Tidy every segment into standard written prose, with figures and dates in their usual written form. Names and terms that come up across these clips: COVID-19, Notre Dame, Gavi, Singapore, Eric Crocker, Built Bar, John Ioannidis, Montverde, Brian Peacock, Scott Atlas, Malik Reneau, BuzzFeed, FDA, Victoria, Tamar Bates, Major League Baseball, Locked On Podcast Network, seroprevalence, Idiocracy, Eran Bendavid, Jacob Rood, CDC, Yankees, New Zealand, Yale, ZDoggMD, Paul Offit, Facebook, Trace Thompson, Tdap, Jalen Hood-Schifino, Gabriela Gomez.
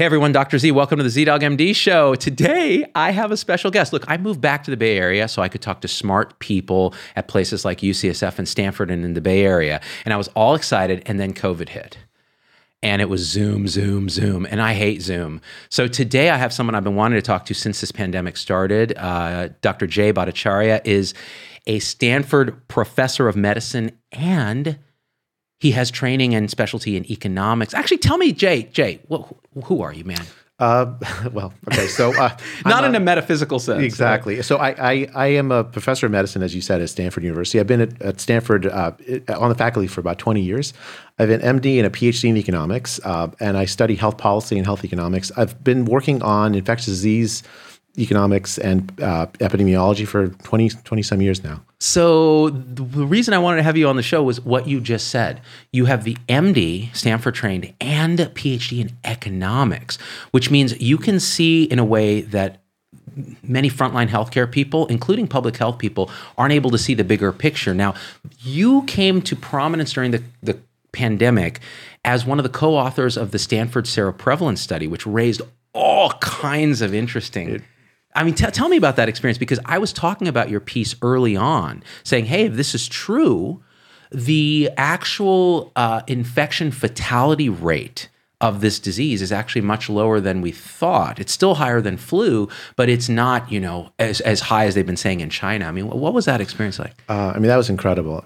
Hey everyone, Dr. Z, welcome to the ZDoggMD show. Today, I have a special guest. Look, I moved back to the Bay Area so I could talk to smart people at places like UCSF and Stanford and in the Bay Area. And I was all excited, and then COVID hit. And it was Zoom. And I hate Zoom. So today I have someone I've been wanting to talk to since this pandemic started. Dr. Jay Bhattacharya is a Stanford professor of medicine, and he has training and specialty in economics. Actually, tell me, Jay, who are you, man? Not in a metaphysical sense. Exactly. Right? So I am a professor of medicine, as you said, at Stanford University. I've been at Stanford on the faculty for about 20 years. I have an MD and a PhD in economics, and I study health policy and health economics. I've been working on infectious disease economics and epidemiology for 20-some years now. So the reason I wanted to have you on the show was what you just said. You have the MD, Stanford trained, and a PhD in economics, which means you can see in a way that many frontline healthcare people, including public health people, aren't able to see the bigger picture. Now, you came to prominence during the pandemic as one of the co-authors of the Stanford seroprevalence study, which raised all kinds of interesting... tell me about that experience, because I was talking about your piece early on, saying, hey, if this is true, the actual infection fatality rate of this disease is actually much lower than we thought. It's still higher than flu, but it's not, as high as they've been saying in China. I mean, what was that experience like? That was incredible.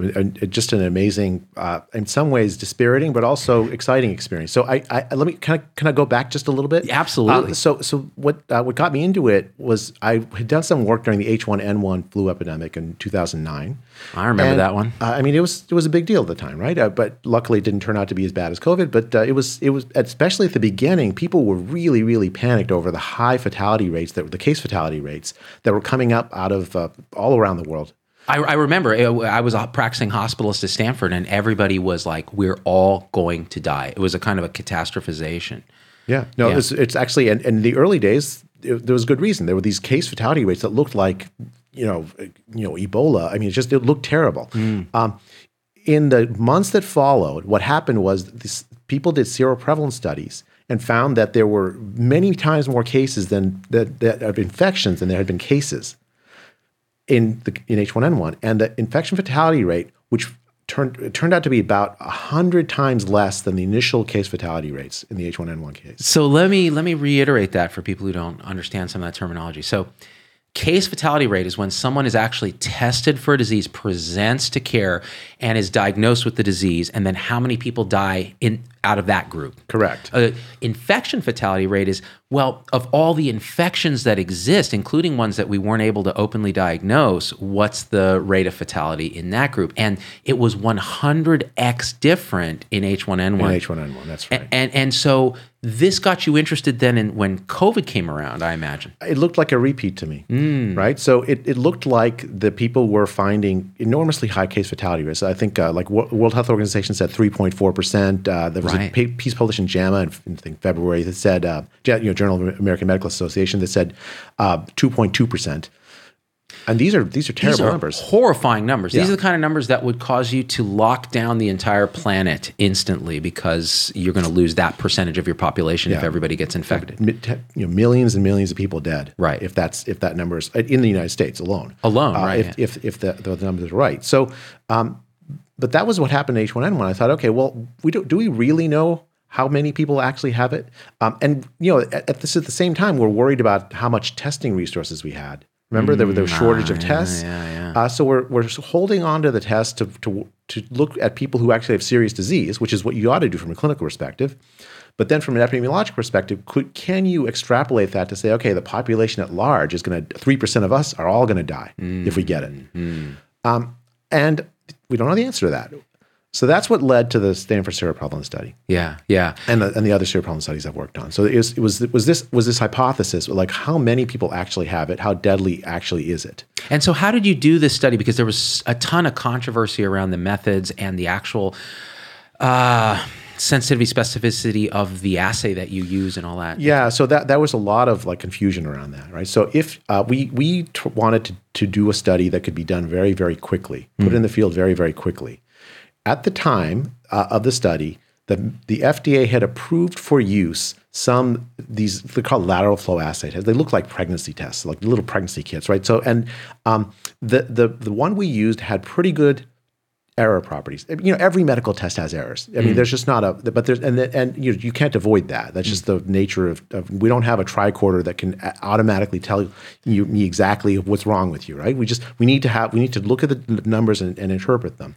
Just an amazing, in some ways dispiriting, but also exciting experience. So can I go back just a little bit? Absolutely. So what got me into it was I had done some work during the H1N1 flu epidemic in 2009. I remember that one. It was a big deal at the time, right? But luckily it didn't turn out to be as bad as COVID, but it was especially at the beginning, people were really, really panicked over the high fatality rates, the case fatality rates that were coming up out of all around the world. I remember I was practicing hospitalist at Stanford, and everybody was like, we're all going to die. It was a kind of a catastrophization. Yeah. No, yeah. It's actually, and in the early days, there was good reason. There were these case fatality rates that looked like, Ebola. It looked terrible. In the months that followed, what happened was people did seroprevalence studies and found that there were many times more cases of infections than there had been cases in H1N1. And the infection fatality rate, which turned out to be about 100 times less than the initial case fatality rates in the H1N1 case. So let me reiterate that for people who don't understand some of that terminology. So case fatality rate is when someone is actually tested for a disease, presents to care, and is diagnosed with the disease, and then how many people die out of that group. Correct. Infection fatality rate is, of all the infections that exist, including ones that we weren't able to openly diagnose, what's the rate of fatality in that group? And it was 100x different in H1N1. In H1N1, that's right. And so this got you interested then in when COVID came around, I imagine. It looked like a repeat to me, right? So it looked like the people were finding enormously high case fatality rates. I think World Health Organization said 3.4%. There was a piece published in JAMA in February that said, Journal of American Medical Association, that said 2.2%. And these are terrible numbers. Horrifying numbers. Yeah. These are the kind of numbers that would cause you to lock down the entire planet instantly, because you're going to lose that percentage of your population if everybody gets infected. Millions and millions of people dead. Right. If that number is in the United States alone. Right. If the numbers are right. So, but that was what happened in H1N1. I thought, okay, do we really know how many people actually have it? At the same time, we're worried about how much testing resources we had. Remember, there was a shortage of tests. Yeah. So we're holding on to the tests to look at people who actually have serious disease, which is what you ought to do from a clinical perspective. But then from an epidemiologic perspective, can you extrapolate that to say, okay, the population at large is going to, 3% of us are all going to die if we get it. And we don't know the answer to that. So that's what led to the Stanford seroprevalence study. Yeah, and the other seroprevalence studies I've worked on. So it was this hypothesis, like how many people actually have it, how deadly actually is it? And so how did you do this study? Because there was a ton of controversy around the methods and the actual sensitivity, specificity of the assay that you use and all that. Yeah, so that was a lot of confusion around that, right? So if we wanted to do a study that could be done very, very quickly, put in the field very, very quickly. At the time of the study, The FDA had approved for use some, these, they're called lateral flow assay tests. They look like pregnancy tests, like little pregnancy kits, right? So, and the one we used had pretty good error properties. You know, every medical test has errors. I mean, there's just not a, but there's, and you can't avoid that. That's just the nature of, we don't have a tricorder that can automatically tell you exactly what's wrong with you, right? We need to look at the numbers and interpret them.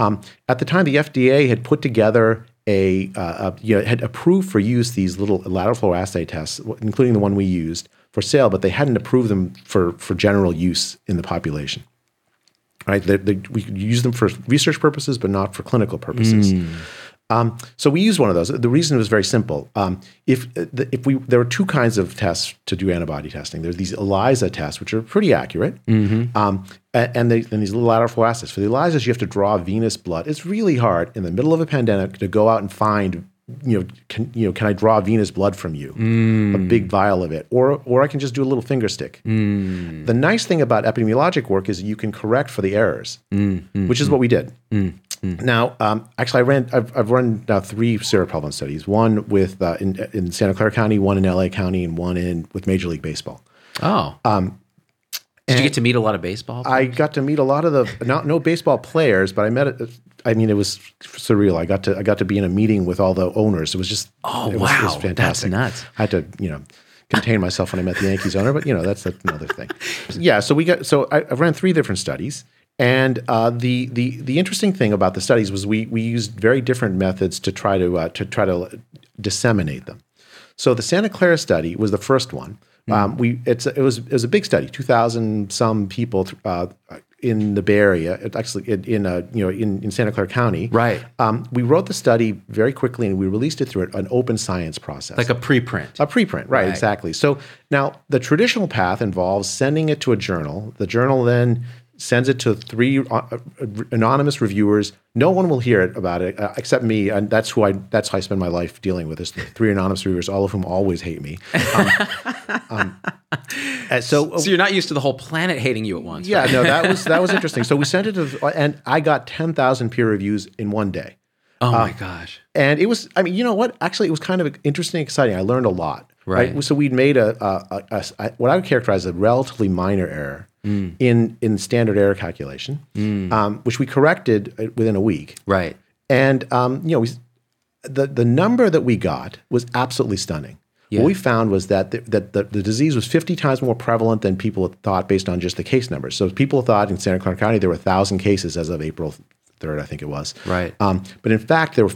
At the time, the FDA had put together had approved for use these little lateral flow assay tests, including the one we used for sale, but they hadn't approved them for general use in the population. Right? We use them for research purposes, but not for clinical purposes. So we used one of those. The reason was very simple. There were two kinds of tests to do antibody testing. There's these ELISA tests, which are pretty accurate, and these little lateral flow assays. For the ELISAs, you have to draw venous blood. It's really hard in the middle of a pandemic to go out and find, can I draw venous blood from you, a big vial of it, or I can just do a little finger stick. The nice thing about epidemiologic work is you can correct for the errors, which is what we did. Now, actually, I've run now three seroprevalence studies, one with in Santa Clara County, one in LA County, and one with Major League Baseball. Did you get to meet a lot of baseball players? I got to meet a lot of no baseball players, but it was surreal. I got to be in a meeting with all the owners. It was just it was fantastic. That's nuts. I had to, contain myself when I met the Yankees owner, but that's another thing. Yeah, so I ran three different studies. And the interesting thing about the studies was we used very different methods to try to disseminate them. So the Santa Clara study was the first one. It was a big study, 2,000 some people in the Bay Area, in Santa Clara County. Right. We wrote the study very quickly and we released it through an open science process. Like a preprint. A preprint, right, exactly. So now the traditional path involves sending it to a journal. The journal then sends it to three anonymous reviewers. No one will hear about it except me, and that's how I spend my life dealing with this. Three anonymous reviewers, all of whom always hate me. So you're not used to the whole planet hating you at once. Yeah, right? No, that was interesting. So we sent it and I got 10,000 peer reviews in one day. Oh my gosh! And it was, Actually, it was kind of interesting, exciting. I learned a lot. Right. So we'd made a what I would characterize as a relatively minor error. In standard error calculation, which we corrected within a week. Right. And the number that we got was absolutely stunning. Yeah. What we found was that the disease was 50 times more prevalent than people thought based on just the case numbers. So people thought in Santa Clara County there were 1,000 cases as of April 3rd, I think it was. Right. But in fact, there were,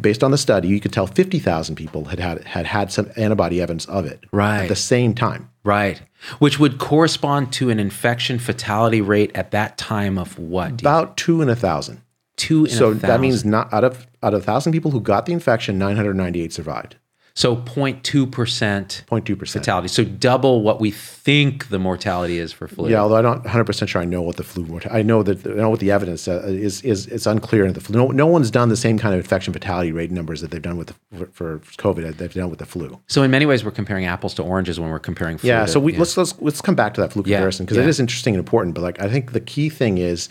based on the study, you could tell 50,000 people had some antibody evidence of it. Right. At the same time. Right. Which would correspond to an infection fatality rate at that time of what? About 2 in 1,000. 2 in 1,000. So that means not out of 1,000 people who got the infection, 998 survived. So 0.2% fatality. So double what we think the mortality is for flu. Yeah, although I'm not 100% sure I know what the flu mortality. I know what the evidence is. It's unclear in the flu. No one's done the same kind of infection fatality rate numbers that they've done with for COVID that they've done with the flu. So in many ways, we're comparing apples to oranges when we're comparing flu. Yeah. Let's come back to that flu comparison because it is interesting and important. But I think the key thing is,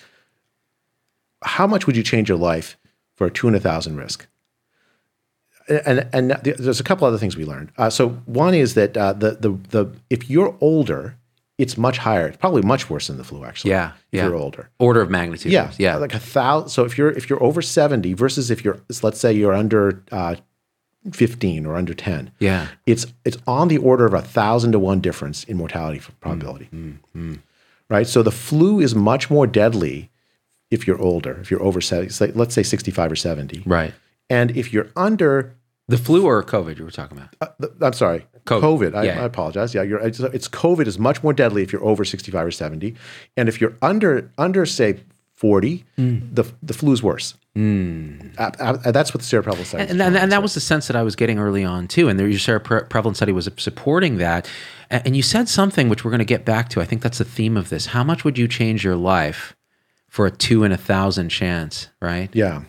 how much would you change your life for a 2 in 1,000 risk? And there's a couple other things we learned. So one is that if you're older, it's much higher. It's probably much worse than the flu, actually. Yeah, if you're older, order of magnitude. Yeah, yeah. Like 1,000. So if you're over 70 versus if you're, let's say you're under 15 or under 10. Yeah, it's on the order of 1,000 to 1 difference in mortality probability. Right. So the flu is much more deadly if you're older. If you're over 70, let's say 65 or 70. Right. And if you're under... The flu or COVID you were talking about? I'm sorry. COVID. I apologize. Yeah, COVID is much more deadly if you're over 65 or 70. And if you're under say, 40, the flu's worse. That's what the seroprevalence study and that was the sense that I was getting early on, too. And your seroprevalence study was supporting that. And you said something which we're going to get back to. I think that's the theme of this. How much would you change your life for a 2 in 1,000 chance, right? Yeah.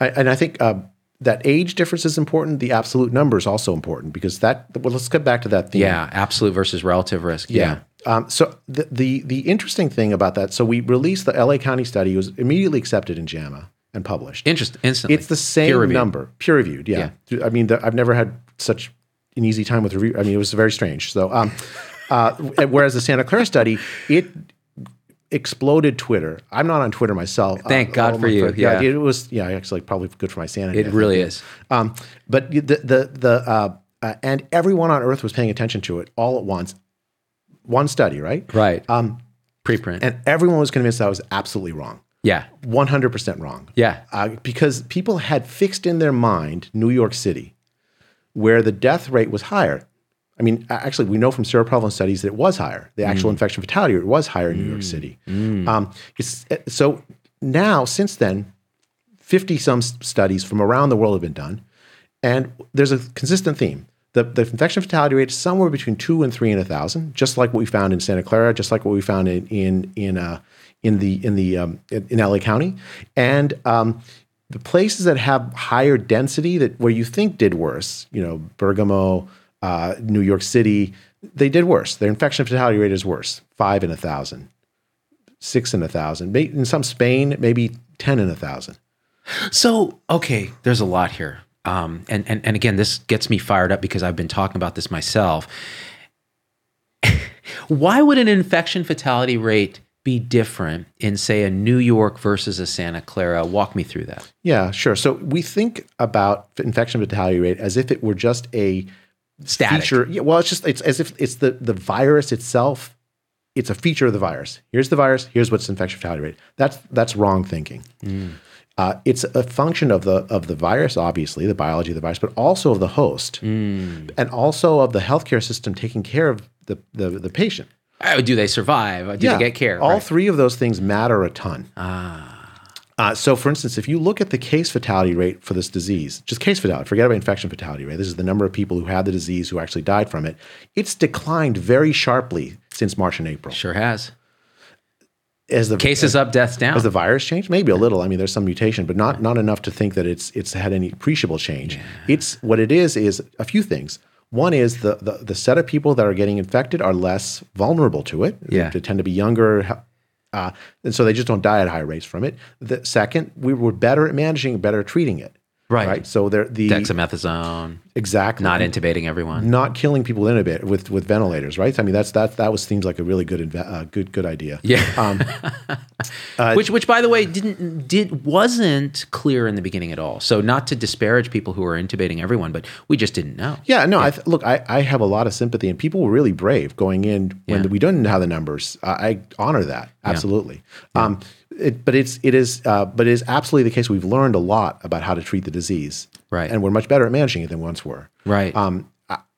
And I think that age difference is important. The absolute number is also important because let's get back to that theme. Yeah, absolute versus relative risk. Yeah. So the interesting thing about that, so we released the LA County study. It was immediately accepted in JAMA. and published. Instantly. It's the same number. Peer-reviewed, yeah. I mean, I've never had such an easy time with review. I mean, it was very strange. So, whereas the Santa Clara study, it exploded Twitter. I'm not on Twitter myself. Thank God for you. Yeah, it was actually probably good for my sanity. It really is. But the and everyone on Earth was paying attention to it all at once. One study, right? Right. Preprint. And everyone was convinced that I was absolutely wrong. Yeah. 100% wrong. Yeah. Because people had fixed in their mind New York City, where the death rate was higher. I mean, actually, we know from seroprevalence studies that it was higher. The actual infection fatality rate was higher in New York City. So now, since then, 50-some studies from around the world have been done, and there's a consistent theme. The infection fatality rate is somewhere between 2 and 3 in 1,000, just like what we found in Santa Clara, just like what we found in LA County, and the places that have higher density where you think did worse, Bergamo, New York City, they did worse. Their infection fatality rate is worse. 5 in 1,000, 6 in 1,000. In some Spain, maybe 10 in 1,000. So, okay, there's a lot here. And again, this gets me fired up because I've been talking about this myself. Why would an infection fatality rate be different in, say, a New York versus a Santa Clara? Walk me through that. Yeah, sure. So we think about infection fatality rate as if it were just a static feature. Yeah, well, it's as if it's the virus itself. It's a feature of the virus. Here's the virus. Here's what's infection fatality rate. That's wrong thinking. It's a function of the virus, obviously, the biology of the virus, but also of the host, and also of the healthcare system taking care of the patient. Do they survive? Do they get care? All three of those things matter a ton. So, for instance, if you look at the case fatality rate for this disease, just case fatality, forget about infection fatality rate. This is the number of people who had the disease who actually died from it. It's declined very sharply since March and April. Sure has. As the cases up, deaths down. Has the virus changed? Maybe a little. I mean, there's some mutation, but not enough to think that it's had any appreciable change. Yeah. What it is a few things. One is the set of people that are getting infected are less vulnerable to it. Yeah. They tend to be younger. And so they just don't die at high rates from it. The second, we were better at managing, better at treating it. Right. So the dexamethasone. Exactly. Not intubating everyone. Not killing people with ventilators. Right. I mean, that seems like a really good idea. Yeah. Which by the way wasn't clear in the beginning at all. So not to disparage people who are intubating everyone, but we just didn't know. Yeah. No. Yeah. I have a lot of sympathy, and people were really brave going in when we don't know how the numbers. I honor that absolutely. Yeah. But it is absolutely the case. We've learned a lot about how to treat the disease, right? And we're much better at managing it than we once were, right?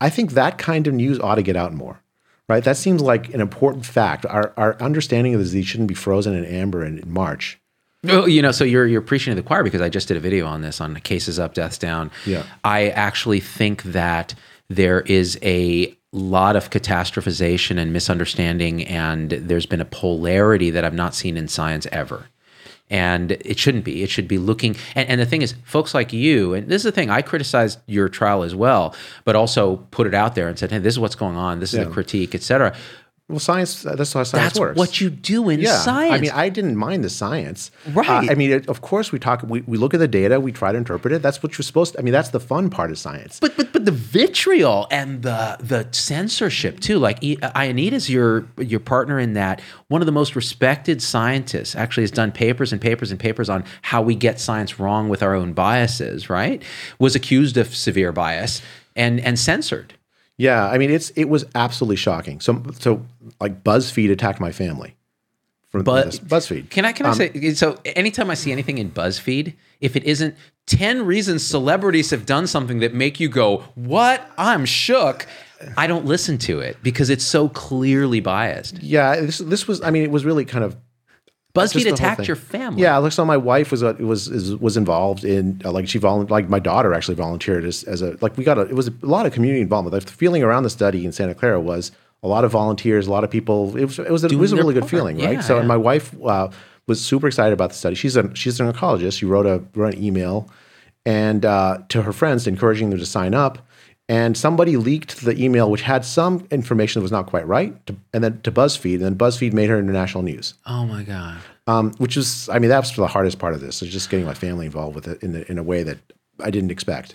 I think that kind of news ought to get out more, right? That seems like an important fact. Our understanding of the disease shouldn't be frozen in amber in March. Well, so you're preaching to the choir, because I just did a video on this, on cases up, deaths down. Yeah, I actually think that there is a lot of catastrophization and misunderstanding, and there's been a polarity that I've not seen in science ever. And it shouldn't be. It should be looking, and the thing is, folks like you, and this is the thing, I criticized your trial as well, but also put it out there and said, hey, this is what's going on, this is the critique, et cetera. Well, science, that's how science works. That's what you do in science. I mean, I didn't mind the science. Right. I mean, of course we look at the data, we try to interpret it. That's what you're supposed to, I mean, that's the fun part of science. But the vitriol and the censorship too, like Ioannidis, your partner in that, one of the most respected scientists, actually has done papers and papers and papers on how we get science wrong with our own biases, right? Was accused of severe bias and censored. Yeah, I mean, it was absolutely shocking. So like BuzzFeed attacked my family from BuzzFeed. Can I say, so anytime I see anything in BuzzFeed, if it isn't 10 reasons celebrities have done something that make you go, what? I'm shook. I don't listen to it because it's so clearly biased. Yeah, this was, I mean, it was really kind of BuzzFeed attacked your family. Yeah, so my wife was involved in my daughter actually volunteered it was a lot of community involvement. The feeling around the study in Santa Clara was a lot of volunteers, a lot of people. It was a really good feeling, right? Yeah, so and my wife was super excited about the study. She's an oncologist. She wrote an email and to her friends encouraging them to sign up. And somebody leaked the email, which had some information that was not quite right, and then to BuzzFeed. And then BuzzFeed made her international news. Oh, my God. Which was, I mean, that's the hardest part of this, is just getting my family involved with it in a way that I didn't expect.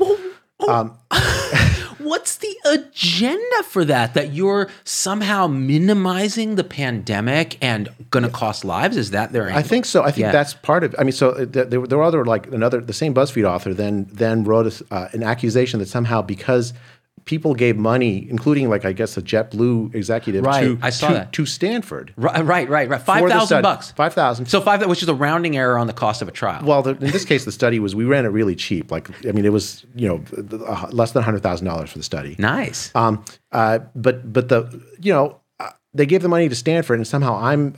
What's the agenda for that? That you're somehow minimizing the pandemic and going to cost lives? Is that their angle? I think so. I think that's part of it. I mean, so there were other, like the same BuzzFeed author then wrote an accusation that somehow because people gave money, including I guess a JetBlue executive to Stanford. Right. $5,000 $5,000. So $5,000, which is a rounding error on the cost of a trial. Well, in this case, the study was, we ran it really cheap. It was less than $100,000 for the study. Nice. But they gave the money to Stanford, and somehow I'm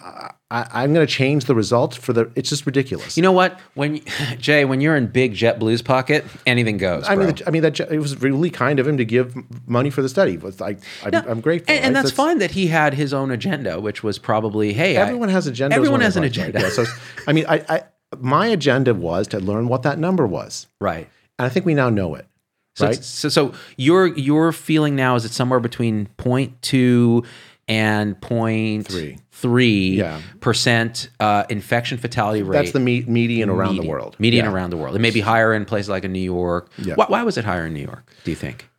going to change the results for the. It's just ridiculous. You know what? When you're in big JetBlue's pocket, anything goes. Bro. I mean that it was really kind of him to give money for the study. I'm grateful, and that's fine that he had his own agenda, which was probably, hey, everyone has agendas. Everyone has an agenda. Yeah, so I mean, my agenda was to learn what that number was. Right. And I think we now know it. Right. So your feeling now is it's somewhere between 0.2. and 0.3% infection fatality rate. That's the median around the world. Around the world. It may be higher in places like in New York. Yeah. Why was it higher in New York, do you think?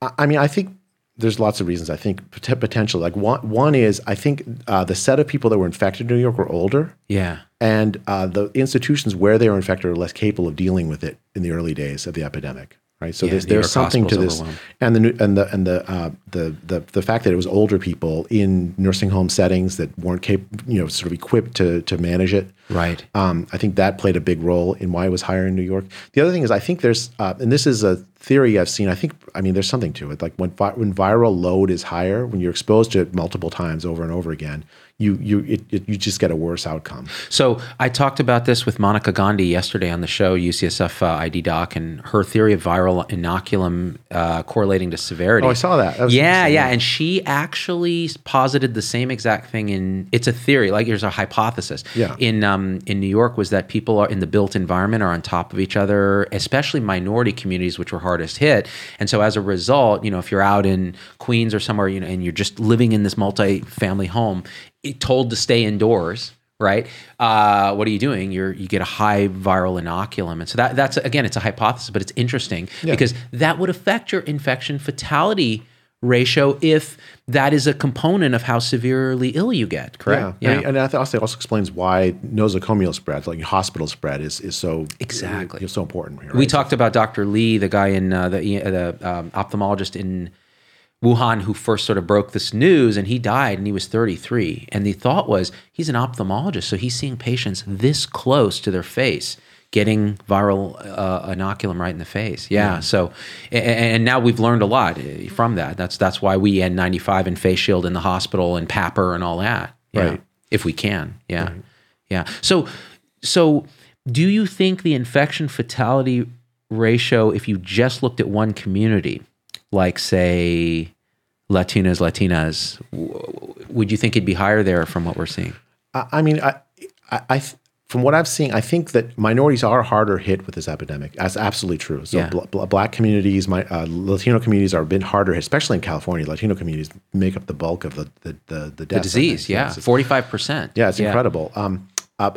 I mean, I think there's lots of reasons. I think potentially. One is, I think the set of people that were infected in New York were older. Yeah. And the institutions where they were infected are less capable of dealing with it in the early days of the epidemic. Right, so there's something to this, and the fact that it was older people in nursing home settings that weren't sort of equipped to manage it. Right, I think that played a big role in why it was higher in New York. The other thing is, I think there's, and this is a theory I've seen. I mean, there's something to it. Like when viral load is higher, when you're exposed to it multiple times over and over again, you just get a worse outcome. So I talked about this with Monica Gandhi yesterday on the show, UCSF ID Doc, and her theory of viral inoculum correlating to severity. Oh, I saw that. And she actually posited the same exact thing it's a theory, here's a hypothesis. Yeah. In New York was that people are in the built environment are on top of each other, especially minority communities, which were hardest hit. And so as a result, if you're out in Queens or somewhere, and you're just living in this multi-family home, told to stay indoors, right? What are you doing? You get a high viral inoculum. And so that's, again, it's a hypothesis, but it's interesting because that would affect your infection fatality ratio if that is a component of how severely ill you get, correct? Yeah. And I think it also explains why nosocomial spread, hospital spread is so exactly so important here, right? We talked about Dr. Lee, the guy in the ophthalmologist in Wuhan who first sort of broke this news, and he died, and he was 33. And the thought was, he's an ophthalmologist, so he's seeing patients this close to their face getting viral inoculum right in the face. Yeah. So, and now we've learned a lot from that. That's why we end 95 and face shield in the hospital and PAPR and all that. Yeah. Right. If we can. Yeah. Right. Yeah. So do you think the infection fatality ratio, if you just looked at one community, like say Latinas, would you think it'd be higher there from what we're seeing? I mean, from what I've seen, I think that minorities are harder hit with this epidemic. That's absolutely true. So Black communities, Latino communities are a bit harder hit, especially in California. Latino communities make up the bulk of the deaths. The disease, yeah, 45%. Yeah, it's incredible.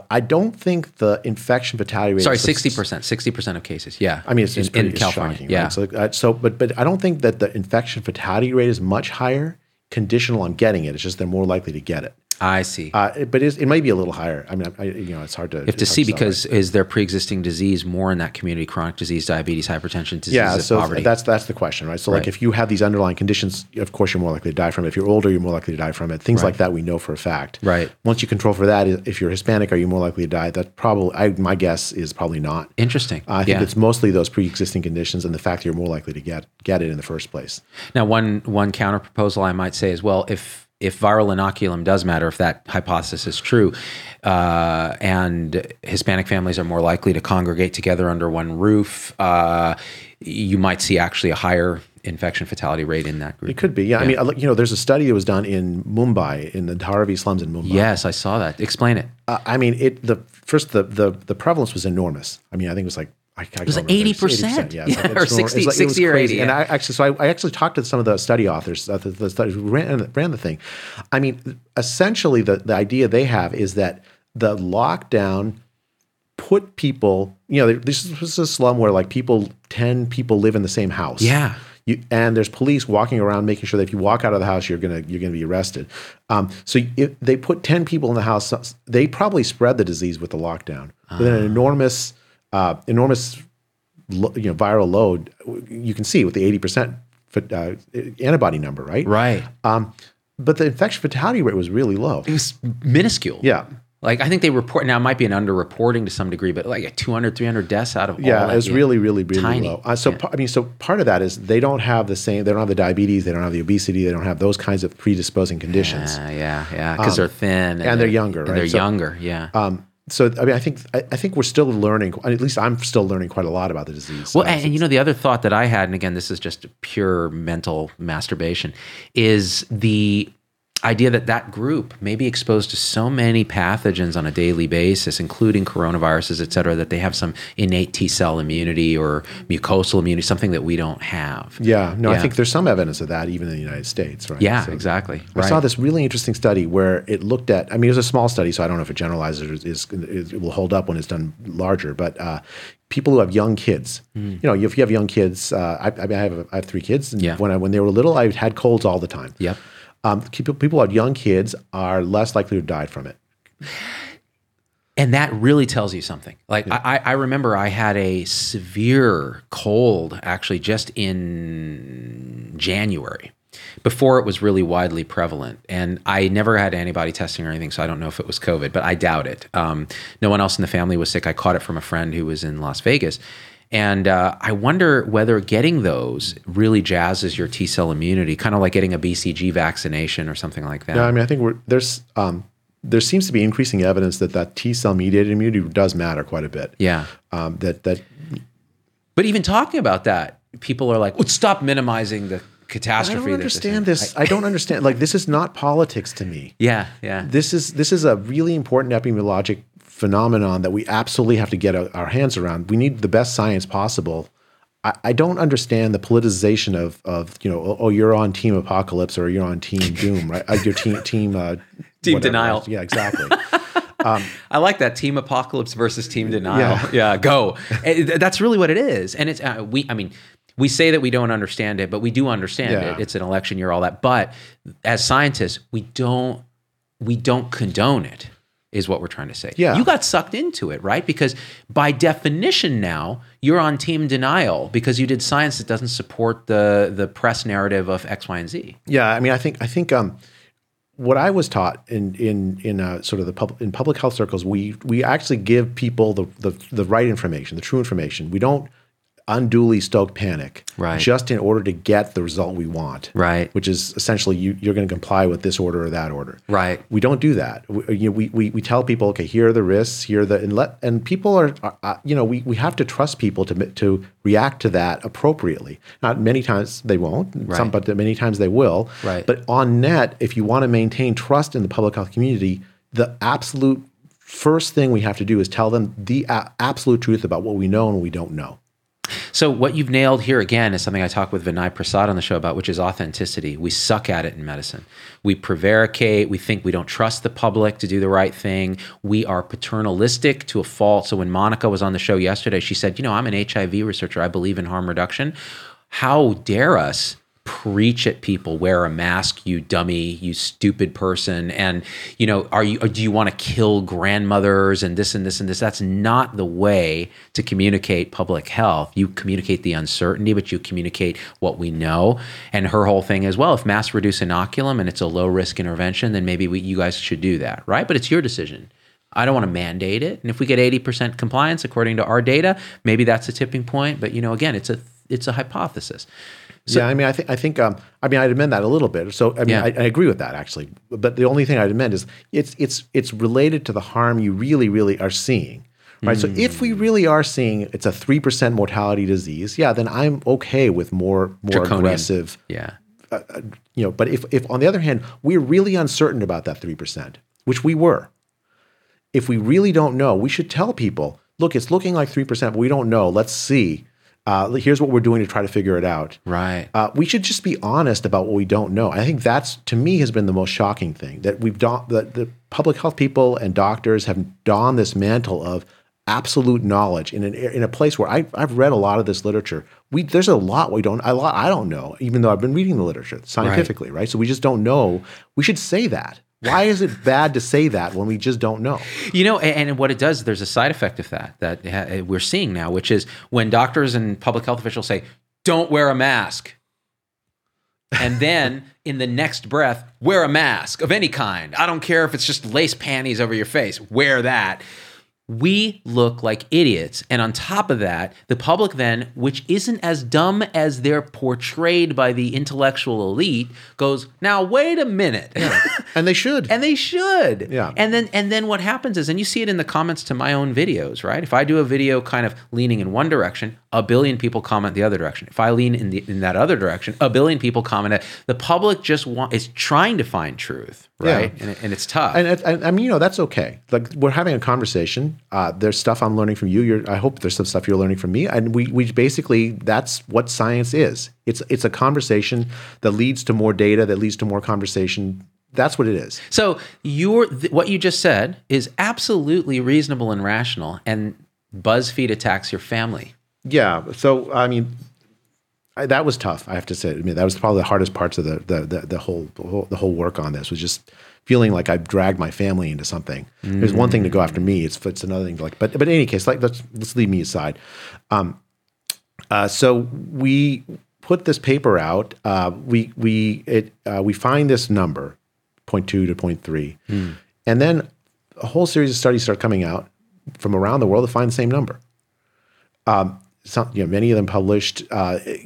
I don't think the infection fatality rate. Sorry, 60% of cases. Yeah, I mean it's pretty in California. Shocking, yeah. Right? So, but I don't think that the infection fatality rate is much higher, conditional on getting it. It's just they're more likely to get it. I see. But it might be a little higher. I mean, it's hard to. If to see because right? Is there pre-existing disease more in that community? Chronic disease, diabetes, hypertension, diseases, poverty. That's the question, right? So, if you have these underlying conditions, of course you're more likely to die from it. If you're older, you're more likely to die from it. Things like that we know for a fact. Right. Once you control for that, if you're Hispanic, are you more likely to die? That probably, my guess is probably not. Interesting. I think it's mostly those pre-existing conditions and the fact that you're more likely to get it in the first place. Now, one counter proposal I might say is, well, if viral inoculum does matter, if that hypothesis is true, and Hispanic families are more likely to congregate together under one roof, you might see actually a higher infection fatality rate in that group. It could be, yeah. I mean, there's a study that was done in Mumbai, in the Dharavi slums in Mumbai. Yes, I saw that. Explain it. I mean, the prevalence was enormous. I mean, I think it was It was 80%. Yeah, yeah, or 60 or 80. Yeah. And I actually talked to some of the study authors who ran the thing. I mean, essentially the idea they have is that the lockdown put people, you know, this is a slum where like 10 people live in the same house. Yeah. And there's police walking around making sure that if you walk out of the house, you're gonna be arrested. So if they put 10 people in the house, they probably spread the disease with the lockdown. With an enormous, viral load. You can see with the 80% antibody number, right? Right. But the infection fatality rate was really low. It was minuscule. Yeah. Like I think they report now, it might be an underreporting to some degree, but like 200, 300 deaths out of all that. Yeah, it's really, really, really tiny. Low. So part of that is they don't have the same. They don't have the diabetes. They don't have the obesity. They don't have those kinds of predisposing conditions. Yeah. Because they're thin and they're younger. And right? Yeah. So I think we're still learning. At least I'm still learning quite a lot about the disease. Well, and the other thought that I had, and again, this is just pure mental masturbation, is the idea that that group may be exposed to so many pathogens on a daily basis, including coronaviruses, et cetera, that they have some innate T-cell immunity or mucosal immunity, something that we don't have. I think there's some evidence of that even in the United States, right? Yeah, so exactly. I saw this really interesting study where it looked at, it was a small study, so I don't know if it generalizes or it will hold up when it's done larger, but people who have young kids, if you have young kids, I have three kids, and when they were little, I had colds all the time. Yep. People who have young kids are less likely to die from it. And that really tells you something. I remember I had a severe cold actually just in January before it was really widely prevalent. And I never had antibody testing or anything, so I don't know if it was COVID, but I doubt it. No one else in the family was sick. I caught it from a friend who was in Las Vegas. And I wonder whether getting those really jazzes your T-cell immunity, kind of like getting a BCG vaccination or something like that. No, I think there seems to be increasing evidence that T-cell mediated immunity does matter quite a bit. Yeah. But even talking about that, people are like, well, stop minimizing the catastrophe. I don't understand this. I don't understand. This is not politics to me. Yeah. This is a really important epidemiologic phenomenon that we absolutely have to get our hands around. We need the best science possible. I don't understand the politicization of you're on team apocalypse or you're on team doom, right? Your team whatever. Denial. Yeah, exactly. I like that, team apocalypse versus team denial. Yeah, go. That's really what it is. And it's we say that we don't understand it, but we do understand it. It's an election year, all that. But as scientists, we don't condone it, is what we're trying to say. Yeah. You got sucked into it, right? Because by definition now, you're on team denial because you did science that doesn't support the press narrative of X, Y, and Z. Yeah, I think what I was taught in public health circles, we actually give people the right information, the true information. We don't unduly stoke panic, right, just in order to get the result we want, right, which is essentially you're going to comply with this order or that order, right? We don't do that. We tell people, okay, here are the risks, and people we have to trust people to react to that appropriately. Not many times they won't, right, but many times they will. Right. But on net, if you want to maintain trust in the public health community, the absolute first thing we have to do is tell them the absolute truth about what we know and what we don't know. So what you've nailed here again is something I talk with Vinay Prasad on the show about, which is authenticity. We suck at it in medicine. We prevaricate. We think we don't trust the public to do the right thing. We are paternalistic to a fault. So when Monica was on the show yesterday, she said, I'm an HIV researcher. I believe in harm reduction. How dare us preach at people, wear a mask, you dummy, you stupid person, and do you want to kill grandmothers and this and this and this? That's not the way to communicate public health. You communicate the uncertainty, but you communicate what we know. And her whole thing is, well, if masks reduce inoculum and it's a low risk intervention, then maybe you guys should do that, right? But it's your decision. I don't want to mandate it. And if we get 80% compliance according to our data, maybe that's a tipping point. But again, it's a hypothesis. So, I'd amend that a little bit. So I agree with that actually. But the only thing I'd amend is it's related to the harm you really, really are seeing, right? So if we really are seeing it's a 3% mortality disease, then I'm okay with more draconian, aggressive. Yeah. But if on the other hand we're really uncertain about that 3%, which we were, if we really don't know, we should tell people, look, it's looking like 3%, but we don't know. Let's see. Here's what we're doing to try to figure it out. Right. We should just be honest about what we don't know. I think that's, to me, has been the most shocking thing, that we've done, that the public health people and doctors have donned this mantle of absolute knowledge in a place where I've read a lot of this literature. There's a lot we don't, I don't know, even though I've been reading the literature scientifically, right? So we just don't know. We should say that. Why is it bad to say that when we just don't know? You know, and what it does, there's a side effect of that we're seeing now, which is when doctors and public health officials say, don't wear a mask. And then in the next breath, wear a mask of any kind. I don't care if it's just lace panties over your face, wear that. We look like idiots. And on top of that, the public then, which isn't as dumb as they're portrayed by the intellectual elite, goes, now, wait a minute. Yeah. And they should. And they should. Yeah. And then what happens is, and you see it in the comments to my own videos, right? If I do a video kind of leaning in one direction, a billion people comment the other direction. If I lean in that other direction, a billion people comment. The public just is trying to find truth, right? Yeah. And it's tough. And I mean, you know, that's okay. Like, we're having a conversation. There's stuff I'm learning from you. I hope there's some stuff you're learning from me. And we basically, that's what science is. It's a conversation that leads to more data, that leads to more conversation. That's what it is. So what you just said is absolutely reasonable and rational, and BuzzFeed attacks your family. Yeah. So, I mean, that was tough, I have to say. I mean, that was probably the hardest parts of the whole work on this, was just feeling like I've dragged my family into something. Mm-hmm. There's one thing to go after me. It's another thing to like, but in any case, like, let's leave me aside. So we put this paper out. We find this number, 0.2 to 0.3. Mm. And then a whole series of studies start coming out from around the world that find the same number. Many of them published. The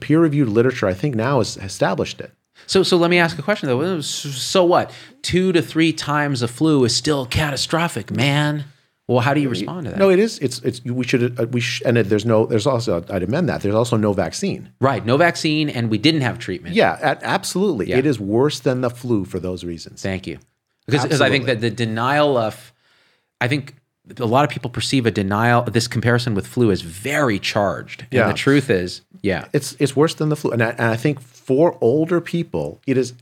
peer-reviewed literature, I think, now has established it. So let me ask a question though. So what? 2 to 3 times a flu is still catastrophic, man. Well, how do you respond to that? No, it is. I'd amend that. There's also no vaccine. Right, no vaccine, and we didn't have treatment. Yeah, absolutely. Yeah. It is worse than the flu for those reasons. Thank you, because I think that the denial of, a lot of people perceive this comparison with flu as very charged. And the truth is, It's worse than the flu. And I think for older people, it is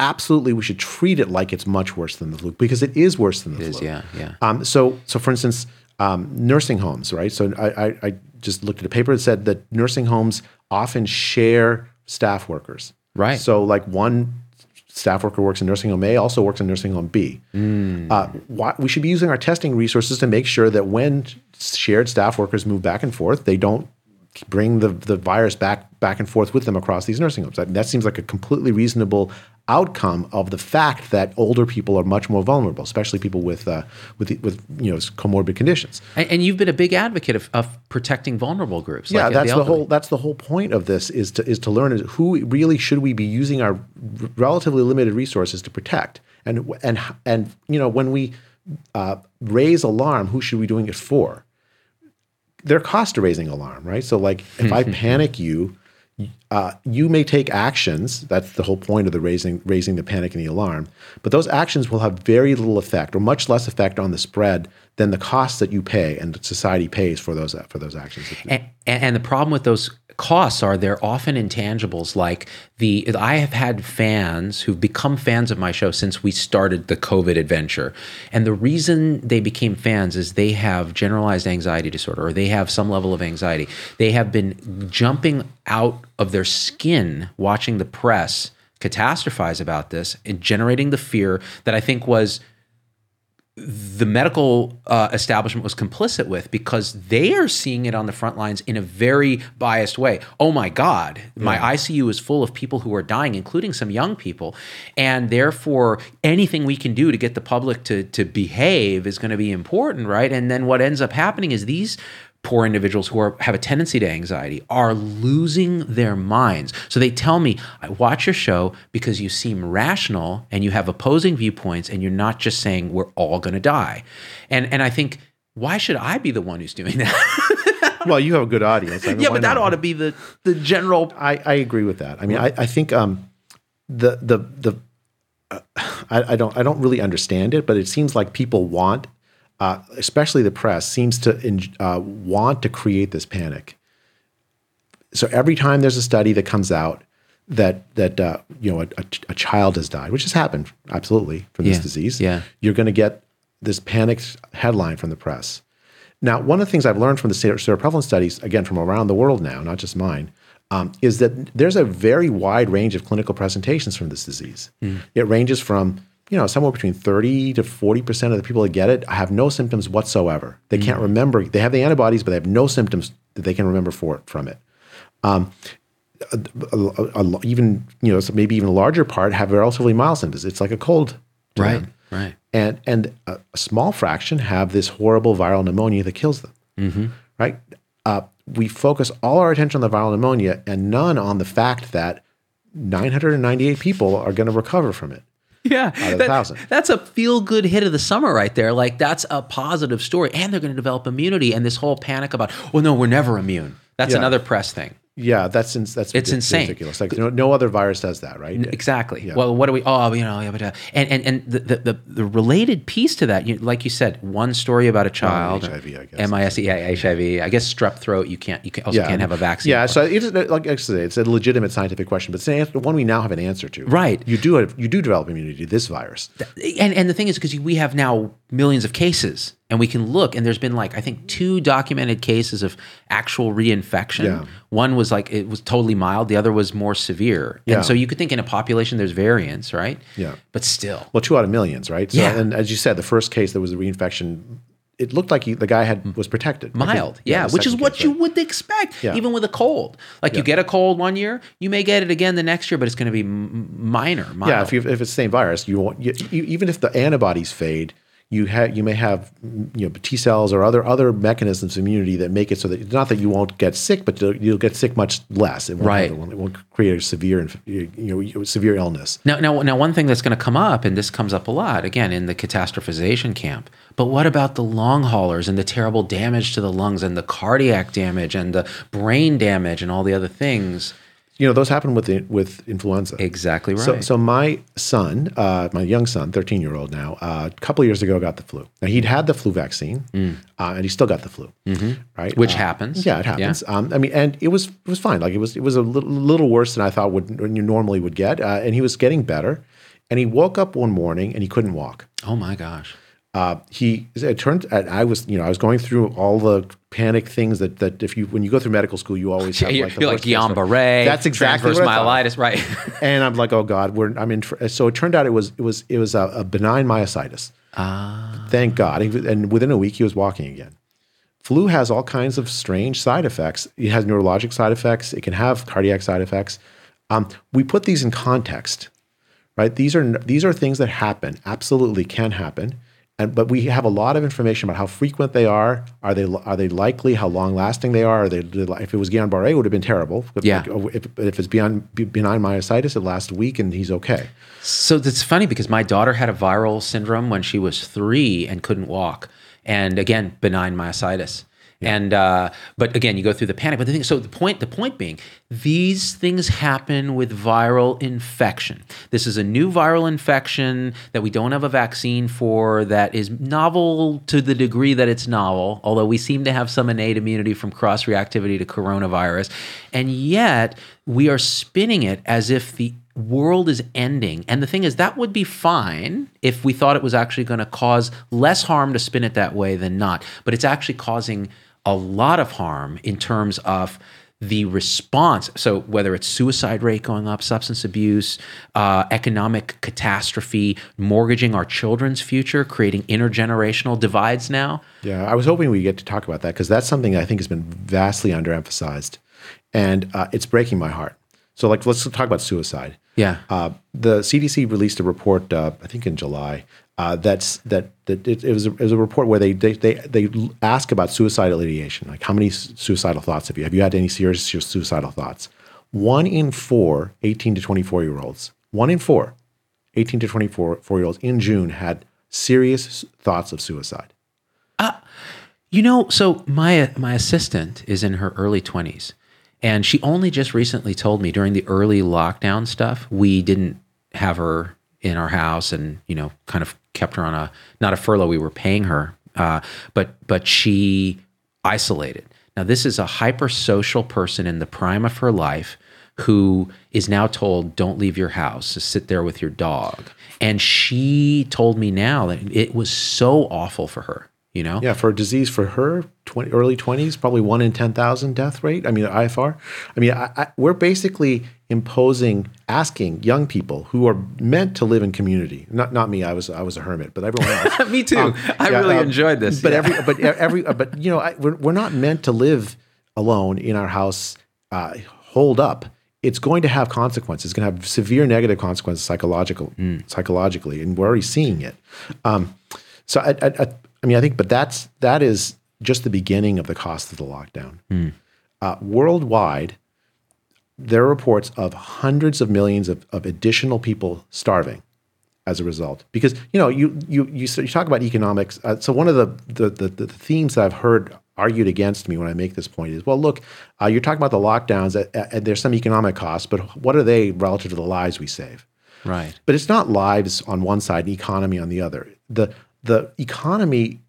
absolutely, we should treat it like it's much worse than the flu, because it is worse than the flu. It is, yeah. So for instance, nursing homes, right? So I just looked at a paper that said that nursing homes often share staff workers. Right. So like one staff worker works in nursing home A, also works in nursing home B. Mm. We should be using our testing resources to make sure that when shared staff workers move back and forth, they don't bring the virus back and forth with them across these nursing homes. That seems like a completely reasonable outcome of the fact that older people are much more vulnerable, especially people with comorbid conditions. And you've been a big advocate of protecting vulnerable groups. Yeah, like that's the whole point of this is to learn who really should we be using our relatively limited resources to protect, and when we raise alarm, who should we be doing it for? Their cost to raising alarm, right? So like, if I panic you, you may take actions. That's the whole point of the raising the panic and the alarm. But those actions will have very little effect, or much less effect, on the spread than the costs that you pay and society pays for those actions. And the problem with those costs are they're often intangibles. Like I have had fans who've become fans of my show since we started the COVID adventure. And the reason they became fans is they have generalized anxiety disorder, or they have some level of anxiety. They have been jumping out of their skin watching the press catastrophize about this and generating the fear that I think was the medical establishment was complicit with, because they are seeing it on the front lines in a very biased way. Oh my God, my ICU is full of people who are dying, including some young people. And therefore, anything we can do to get the public to behave is going to be important, right? And then what ends up happening is these poor individuals who have a tendency to anxiety are losing their minds. So they tell me, I watch your show because you seem rational and you have opposing viewpoints, and you're not just saying we're all going to die. And I think, why should I be the one who's doing that? Well, you have a good audience. I mean, yeah, but that ought to be the general. I agree with that. I mean, I think I don't really understand it, but it seems like people want especially the press, seems to want to create this panic. So every time there's a study that comes out that a child has died, which has happened absolutely from this disease, you're going to get this panicked headline from the press. Now, one of the things I've learned from the seroprevalence studies, again, from around the world now, not just mine, is that there's a very wide range of clinical presentations from this disease. Mm. It ranges from, somewhere between 30 to 40% of the people that get it have no symptoms whatsoever. They can't remember. They have the antibodies, but they have no symptoms that they can remember from it. So maybe even a larger part have relatively mild symptoms. It's like a cold to them. Right. And a small fraction have this horrible viral pneumonia that kills them, right? We focus all our attention on the viral pneumonia and none on the fact that 998 people are going to recover from it. Yeah, that's a feel-good hit of the summer right there. Like, that's a positive story. And they're going to develop immunity, and this whole panic about, well, no, we're never immune. That's another press thing. Yeah, it's insane. Ridiculous. Like, no other virus does that, right? Exactly. Yeah. Well, what do we? Oh, the related piece to that, like you said, one story about a child, HIV, I guess. HIV. I guess strep throat. You can't have a vaccine. Yeah. So it's a legitimate scientific question, but it's one we now have an answer to. Right. You do develop immunity to this virus. And the thing is, because we have now millions of cases. And we can look, and there's been I think 2 documented cases of actual reinfection. Yeah. One was it was totally mild. The other was more severe. Yeah. And so you could think in a population there's variance, right? Yeah. But still. Well, 2 out of millions, right? So, yeah. And as you said, the first case that was the reinfection, it looked like the guy was protected. Mild, which is what you would expect, even with a cold. You get a cold one year, you may get it again the next year, but it's going to be mild. Yeah, if it's the same virus, you won't. Even if the antibodies fade, You may have T cells or other mechanisms of immunity that make it so that, not that you won't get sick, but you'll get sick much less. It won't create a severe severe illness. Now, one thing that's going to come up, and this comes up a lot again in the catastrophization camp. But what about the long haulers and the terrible damage to the lungs and the cardiac damage and the brain damage and all the other things? Those happen with influenza. Exactly right. So my son, my young son, 13-year-old now, a couple of years ago got the flu. Now, he'd had the flu vaccine, and he still got the flu, right? Which happens. Yeah, it happens. Yeah. And it was fine. It was a little worse than I thought you normally would get, and he was getting better. And he woke up one morning and he couldn't walk. Oh my gosh. I was going through all the panic things that when you go through medical school, you always have Guillain-Barré. That's exactly what I thought. Transverse myelitis, right? And I'm like, oh God, so it turned out it was a benign myositis. Ah, thank God! And within a week, he was walking again. Flu has all kinds of strange side effects. It has neurologic side effects. It can have cardiac side effects. We put these in context, right? These are things that happen. Absolutely, can happen. But we have a lot of information about how frequent they are. Are they likely? How long lasting they are? If it was Guillain-Barré, it would have been terrible. Yeah. If it's benign myositis, it lasts a week and he's okay. So it's funny because my daughter had a viral syndrome when she was 3 and couldn't walk, and again benign myositis. Yeah. And but again, you go through the panic. But the point being, these things happen with viral infection. This is a new viral infection that we don't have a vaccine for, that is novel to the degree that it's novel, although we seem to have some innate immunity from cross-reactivity to coronavirus. And yet we are spinning it as if the world is ending. And the thing is, that would be fine if we thought it was actually going to cause less harm to spin it that way than not. But it's actually causing a lot of harm in terms of the response. So whether it's suicide rate going up, substance abuse, economic catastrophe, mortgaging our children's future, creating intergenerational divides now. Yeah, I was hoping we get to talk about that, because that's something I think has been vastly underemphasized. And it's breaking my heart. So let's talk about suicide. Yeah. The CDC released a report, I think in July, it was a report where they ask about suicidal ideation, like how many suicidal thoughts have you? Have you had any serious suicidal thoughts? 1 in 4 18 to 24-year-olds, 1 in 4 18 to 24-year-olds in June had serious thoughts of suicide. So my assistant is in her early 20s. And she only just recently told me, during the early lockdown stuff, we didn't have her in our house and, kind of kept her on not a furlough. We were paying her But she isolated. Now, this is a hypersocial person in the prime of her life who is now told, don't leave your house, just sit there with your dog. And she told me now that it was so awful for her, you know? Yeah, for a disease for her, early 20s, probably 1 in 10,000 death rate, I mean, IFR. I mean, we're basically asking young people who are meant to live in community, not me, I was a hermit, but everyone else. Me too, I really enjoyed this. But, yeah. We're not meant to live alone in our house, holed up. It's going to have consequences. It's going to have severe negative consequences psychologically, and we're already seeing it. So I think that is just the beginning of the cost of the lockdown. Worldwide, there are reports of hundreds of millions of additional people starving as a result. Because you talk about economics. So one of the themes that I've heard argued against me when I make this point is, well, look, you're talking about the lockdowns, and there's some economic costs, but what are they relative to the lives we save? Right. But it's not lives on one side and economy on the other. The economy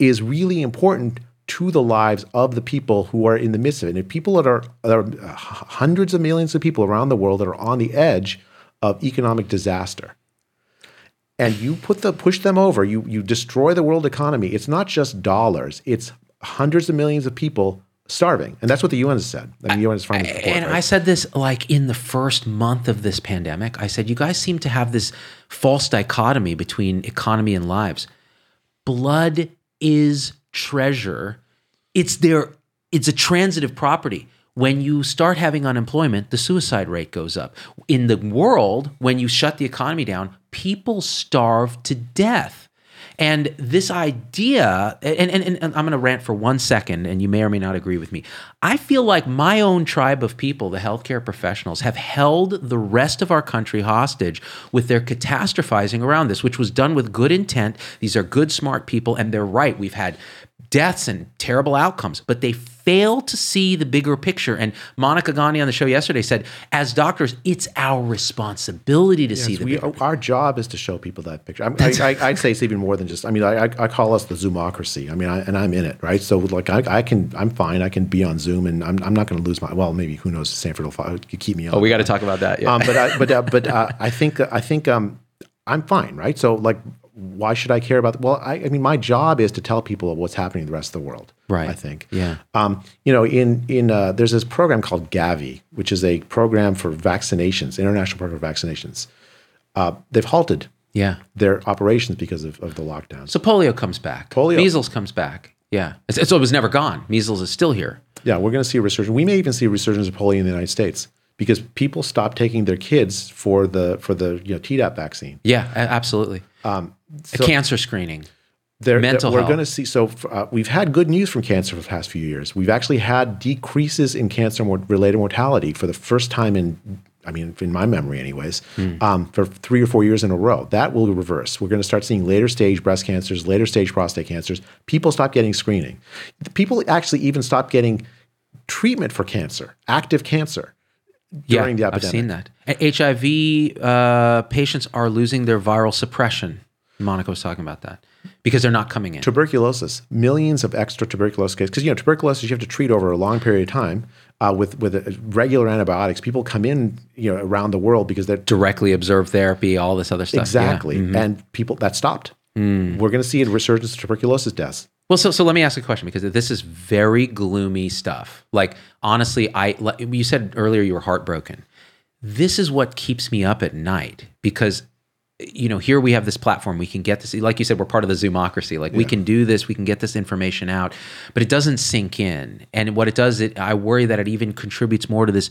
is really important to the lives of the people who are in the midst of it. And if people that are hundreds of millions of people around the world that are on the edge of economic disaster, and you push them over, you destroy the world economy. It's not just dollars, it's hundreds of millions of people starving. And that's what the UN has said. I mean, the UN is finally support, and right? I said this like in the first month of this pandemic. I said, you guys seem to have this false dichotomy between economy and lives. Blood is treasure. It's a transitive property. When you start having unemployment, the suicide rate goes up. In the world, when you shut the economy down, people starve to death. And this idea, and I'm going to rant for 1 second, and you may or may not agree with me. I feel like my own tribe of people, the healthcare professionals, have held the rest of our country hostage with their catastrophizing around this, which was done with good intent. These are good, smart people, and they're right. We've had deaths and terrible outcomes, but they fail to see the bigger picture. And Monica Gandhi on the show yesterday said, as doctors, it's our responsibility to see the bigger picture. Our job is to show people that picture. I'd say it's even more than just, I call us the Zoomocracy. And I'm in it, right? So like, I'm fine. I can be on Zoom, and I'm not going to lose my, well, maybe who knows, Stanford will keep me on. Oh, we got to talk about that. Yeah. I think I'm fine, right? So like, why should I care about that? Well, I mean, my job is to tell people what's happening in the rest of the world. Right. I think. Yeah. There's this program called Gavi, which is a program for vaccinations, international program for vaccinations. They've halted. Yeah. Their operations because of the lockdown. So polio comes back. Measles comes back. Yeah. So it was never gone. Measles is still here. Yeah, we're going to see a resurgence. We may even see a resurgence of polio in the United States, because people stopped taking their kids for the Tdap vaccine. Yeah, absolutely. So cancer screening, mental health. We're going to see. So we've had good news from cancer for the past few years. We've actually had decreases in cancer-related mortality for the first time in my memory anyways, for 3 or 4 years in a row. That will reverse. We're going to start seeing later stage breast cancers, later stage prostate cancers. People stop getting screening. People actually even stop getting treatment for cancer, active cancer. During the epidemic. I've seen that. HIV patients are losing their viral suppression. Monica was talking about that because they're not coming in. Tuberculosis, millions of extra tuberculosis cases. Because tuberculosis you have to treat over a long period of time with regular antibiotics. People come in around the world because they're directly observed therapy, all this other stuff. Exactly, yeah. Mm-hmm. And people that stopped. Mm. We're going to see a resurgence of tuberculosis deaths. Well, so let me ask a question, because this is very gloomy stuff. Like, honestly, you said earlier you were heartbroken. This is what keeps me up at night, because, here we have this platform. We can get this. Like you said, we're part of the Zoomocracy. Like, we can do this. We can get this information out, but it doesn't sink in. And what it does, I worry that it even contributes more to this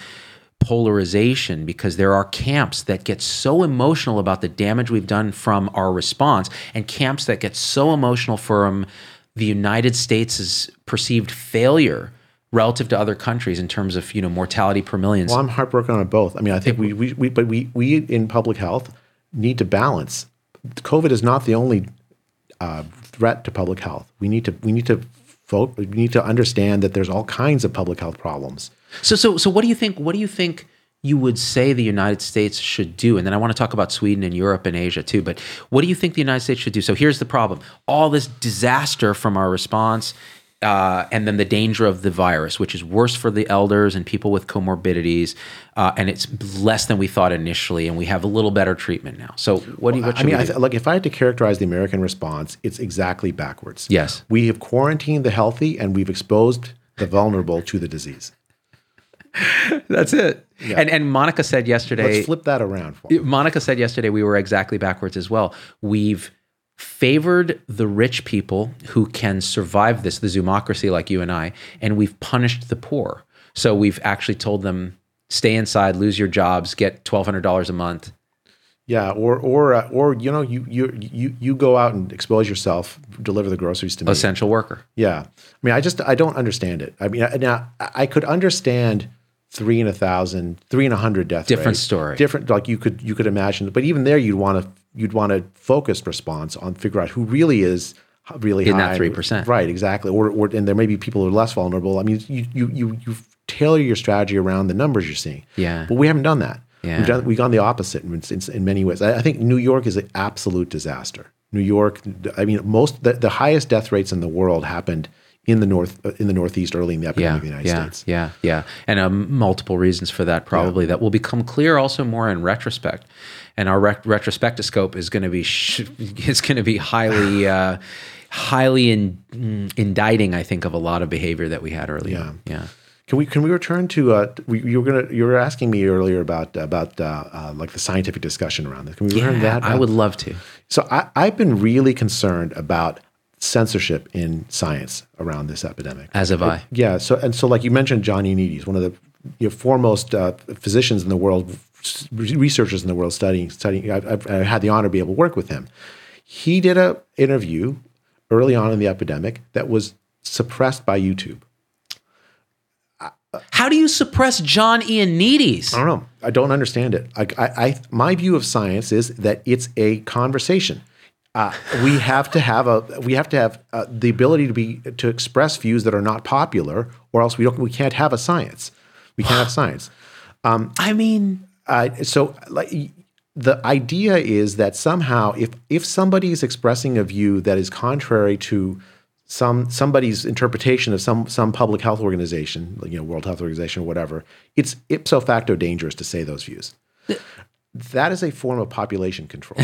polarization, because there are camps that get so emotional about the damage we've done from our response, and camps that get so emotional from the United States' perceived failure relative to other countries in terms of mortality per million. Well, I'm heartbroken on both. I think we in public health need to balance. COVID is not the only threat to public health. We need to vote. We need to understand that there's all kinds of public health problems. So what do you think? What do you think you would say the United States should do? And then I want to talk about Sweden and Europe and Asia too, but what do you think the United States should do? So here's the problem. All this disaster from our response, and then the danger of the virus, which is worse for the elders and people with comorbidities, and it's less than we thought initially, and we have a little better treatment now. So what should we do? Like, if I had to characterize the American response, it's exactly backwards. Yes. We have quarantined the healthy, and we've exposed the vulnerable to the disease. That's it. Yeah. And Monica said yesterday— Let's flip that around for me. Monica said yesterday we were exactly backwards as well. We've favored the rich people who can survive this, the Zoomocracy like you and we've punished the poor. So we've actually told them, stay inside, lose your jobs, get $1,200 a month. Yeah, or you know, you go out and expose yourself, deliver the groceries to me. Essential worker. Yeah, I don't understand it. I mean, now I could understand 3 in 1,000, 3 in 100 death. Different rate. Story. Different. Like you could imagine, but even there, you'd want to focus response on figure out who really is really in high. That 3%. Right, exactly. Or and there may be people who are less vulnerable. I mean, you tailor your strategy around the numbers you're seeing. Yeah, but we haven't done that. Yeah. We've gone the opposite in many ways. I think New York is an absolute disaster. New York, I mean, the highest death rates in the world happened in the Northeast early in the epidemic of the United States. Yeah. And multiple reasons for that probably that will become clear also more in retrospect. And our retrospectoscope is going to be highly highly indicting, I think, of a lot of behavior that we had earlier. Yeah. Can we return to you were asking me earlier about like the scientific discussion around this? Can we return to that? I would love to. So I've been really concerned about censorship in science around this epidemic. As have I. Yeah. So like you mentioned, John Ioannidis, one of the foremost physicians in the world, researchers in the world studying. I had the honor to be able to work with him. He did an interview early on in the epidemic that was suppressed by YouTube. How do you suppress John Ioannidis? I don't know. I don't understand it. My view of science is that it's a conversation. We have to have the ability to express views that are not popular, or else we can't have a science. We can't have science. The idea is that somehow, if somebody is expressing a view that is contrary to somebody's interpretation of some public health organization, World Health Organization or whatever, it's ipso facto dangerous to say those views. That is a form of population control.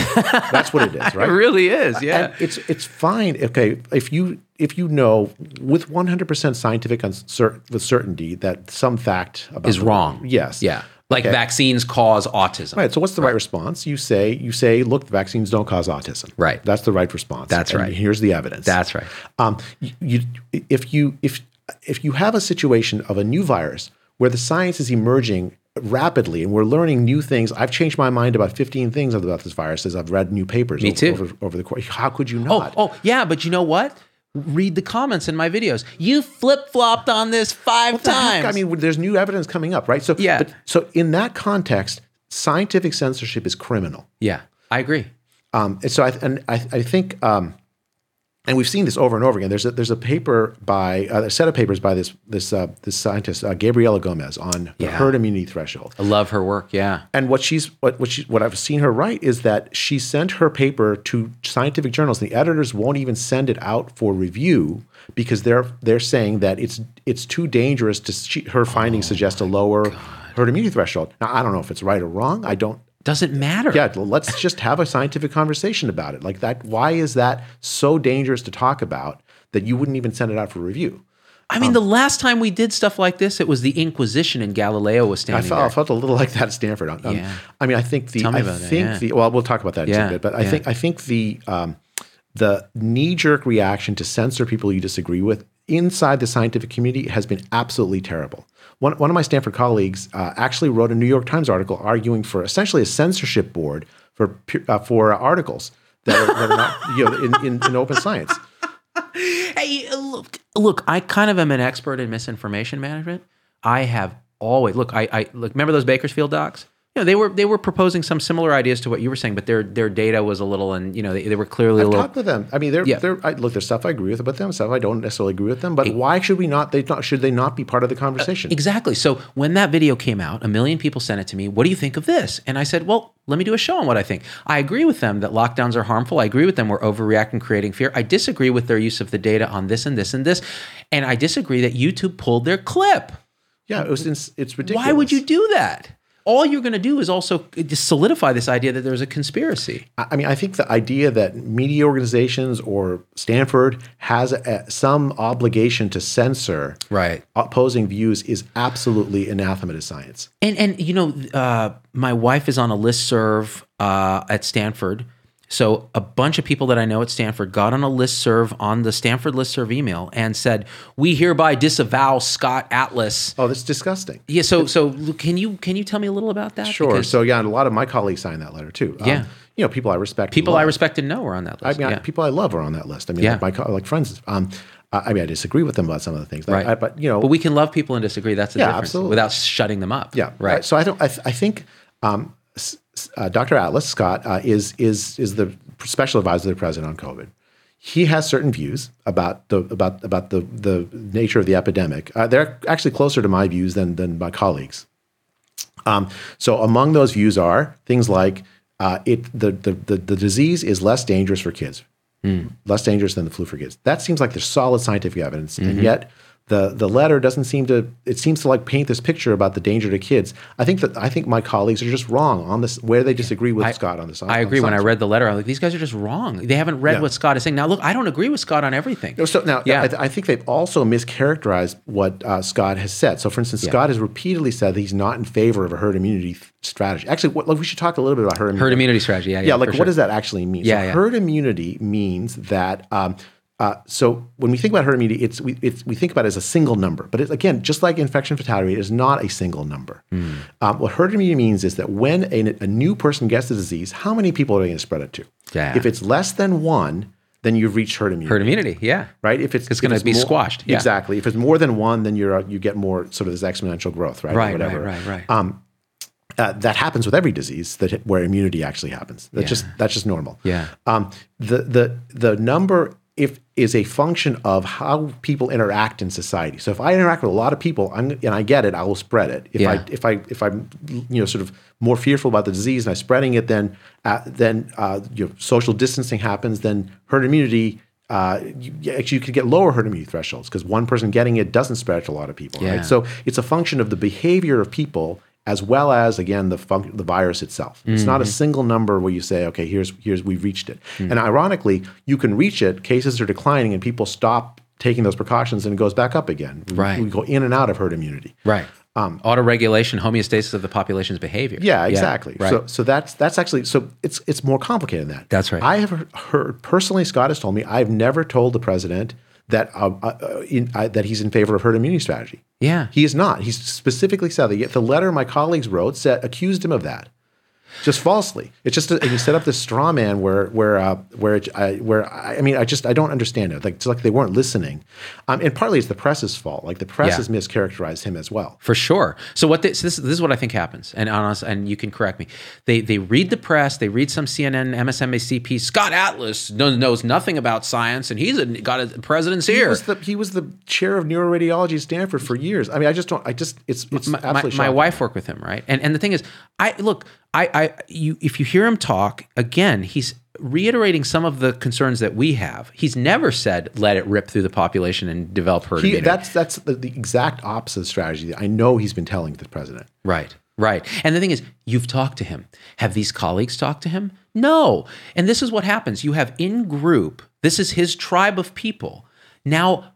That's what it is, right? It really is, yeah. And it's fine. Okay, if you know with 100% scientific with certainty that some fact about is wrong. Yes. Yeah. Like vaccines cause autism. Right. So what's the right response? You say, look, the vaccines don't cause autism. Right. That's the right response. That's right. Here's the evidence. That's right. If you have a situation of a new virus where the science is emerging rapidly and we're learning new things, I've changed my mind about 15 things about this virus as I've read new papers. Over the course. How could you not? Oh, yeah. But you know what? Read the comments in my videos. You flip-flopped on this 5 times. Heck? I mean, there's new evidence coming up, right? So, so in that context, scientific censorship is criminal. Yeah, I agree. And we've seen this over and over again. There's a paper a set of papers by this scientist Gabriela Gomez on the herd immunity threshold. I love her work. Yeah. And what I've seen her write is that she sent her paper to scientific journals. The editors won't even send it out for review because they're saying that it's too dangerous to. Her findings suggest a lower herd immunity threshold. Now I don't know if it's right or wrong. Doesn't matter. Yeah, let's just have a scientific conversation about it. Like that, why is that so dangerous to talk about that you wouldn't even send it out for review? I mean, the last time we did stuff like this, it was the Inquisition and Galileo was standing there. I felt a little like that at Stanford. I mean, I think the, well, we'll talk about that in a bit, but I think the knee-jerk reaction to censor people you disagree with inside the scientific community has been absolutely terrible. One of my Stanford colleagues actually wrote a New York Times article arguing for essentially a censorship board for articles that are not in open science. Hey, look, I kind of am an expert in misinformation management. I have always remember those Bakersfield docs? you know, they were proposing some similar ideas to what you were saying, but their data was a little, and you know, they were clearly I've talked to them. I mean, there's stuff I agree with about them, stuff I don't necessarily agree with them. But why should we not? Should they not be part of the conversation? Exactly. So when that video came out, 1 million people sent it to me. What do you think of this? And I said, well, let me do a show on what I think. I agree with them that lockdowns are harmful. I agree with them we're overreacting, creating fear. I disagree with their use of the data on this and this and this, and I disagree that YouTube pulled their clip. Yeah, it's ridiculous. Why would you do that? All you're going to do is also solidify this idea that there's a conspiracy. I mean, I think the idea that media organizations or Stanford has some obligation to censor opposing views is absolutely anathema to science. And you know, my wife is on a listserv at Stanford. So a bunch of people that I know at Stanford got on a listserv on the Stanford listserv email and said, "We hereby disavow Scott Atlas." Oh, that's disgusting. Yeah. So can you tell me a little about that? Sure. Because, and a lot of my colleagues signed that letter too. Yeah. You know, people I respect. People I respect and know are on that list. I mean, people I love are on that list. I mean, like friends. I mean, I disagree with them about some of the things. Right. But we can love people and disagree. That's the difference. Absolutely. Without shutting them up. Yeah. Right. So I think. Dr. Atlas, Scott, is the special advisor to the president on COVID. He has certain views about the nature of the epidemic. They're actually closer to my views than my colleagues. So among those views are things like the disease is less dangerous for kids, less dangerous than the flu for kids. That seems like there's solid scientific evidence, and yet the letter doesn't seem to, it seems to like paint this picture about the danger to kids. I think my colleagues are just wrong on this, where they disagree with Scott on this. I agree. When I read the letter, I'm like, these guys are just wrong. They haven't read what Scott is saying. Now, look, I don't agree with Scott on everything. I think they've also mischaracterized what Scott has said. So for instance, Scott has repeatedly said that he's not in favor of a herd immunity strategy. Actually, we should talk a little bit about herd immunity. Herd immunity strategy. Yeah. Like what does that actually mean? Yeah, so herd immunity means that, so when we think about herd immunity, we think about it as a single number. But again, just like infection fatality rate, it is not a single number. What herd immunity means is that when a new person gets the disease, how many people are they going to spread it to? Yeah. If it's less than one, then you've reached herd immunity. Herd immunity, yeah. Right? If it's going to be more, squashed. Yeah. Exactly. If it's more than one, then you get more sort of this exponential growth, right? Right, or whatever. Right. That happens with every disease where immunity actually happens. That's just normal. Yeah. The number is a function of how people interact in society. So if I interact with a lot of people and I get it, I will spread it. If I'm sort of more fearful about the disease and I'm spreading it, then social distancing happens. Then herd immunity, you could get lower herd immunity thresholds because one person getting it doesn't spread it to a lot of people. Yeah. Right? So it's a function of the behavior of people as well as, again, the virus itself. It's not a single number where you say, okay, here's we've reached it. And ironically, you can reach it, cases are declining, and people stop taking those precautions and it goes back up again. Right. We go in and out of herd immunity. Right. Autoregulation, homeostasis of the population's behavior. Yeah, exactly. Yeah, right. So that's actually, so it's more complicated than that. That's right. I have heard, personally, Scott has told me, I've never told the president that he's in favor of herd immunity strategy. Yeah. He is not. He's specifically said that. Yet the letter my colleagues wrote accused him of that, just falsely. It's just, and you set up this straw man I don't understand it. Like, it's like they weren't listening. And partly it's the press's fault. Like the press has mischaracterized him as well. For sure. So this is what I think happens. And honest, and you can correct me. They read the press, they read some CNN, MSNBC, Scott Atlas knows nothing about science and he's got a president's ear. He was the chair of neuroradiology at Stanford for years. I mean, it's absolutely my wife worked with him, right? And the thing is, if you hear him talk, again, he's reiterating some of the concerns that we have. He's never said, let it rip through the population and develop herd immunity. That's the exact opposite strategy that I know he's been telling the president. Right. And the thing is, you've talked to him. Have these colleagues talked to him? No. And this is what happens. You have in-group, this is his tribe of people, now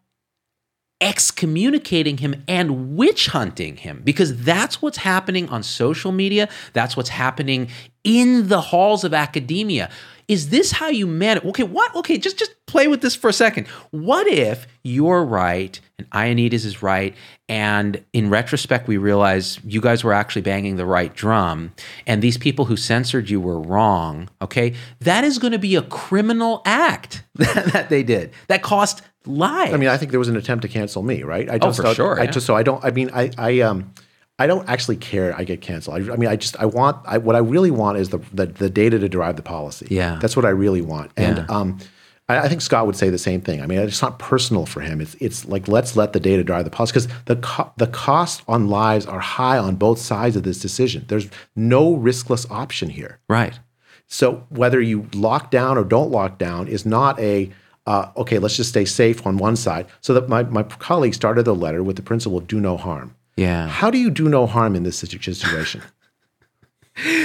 excommunicating him and witch hunting him, because that's what's happening on social media. That's what's happening in the halls of academia. Is this how you manage? Okay, what? Okay, just play with this for a second. What if you're right and Ioannidis is right, and in retrospect, we realize you guys were actually banging the right drum and these people who censored you were wrong, okay? That is going to be a criminal act that they did. That cost lives. I mean, I think there was an attempt to cancel me, right? I just, for sure. I just, so I don't, I mean, I I don't actually care. I get canceled. What I really want is the data to drive the policy. Yeah, that's what I really want. And I think Scott would say the same thing. I mean, it's not personal for him. It's like, let's let the data drive the policy, because the costs on lives are high on both sides of this decision. There's no riskless option here. Right. So whether you lock down or don't lock down is not a okay, let's just stay safe on one side. So that my colleague started the letter with the principle of do no harm. Yeah. How do you do no harm in this situation?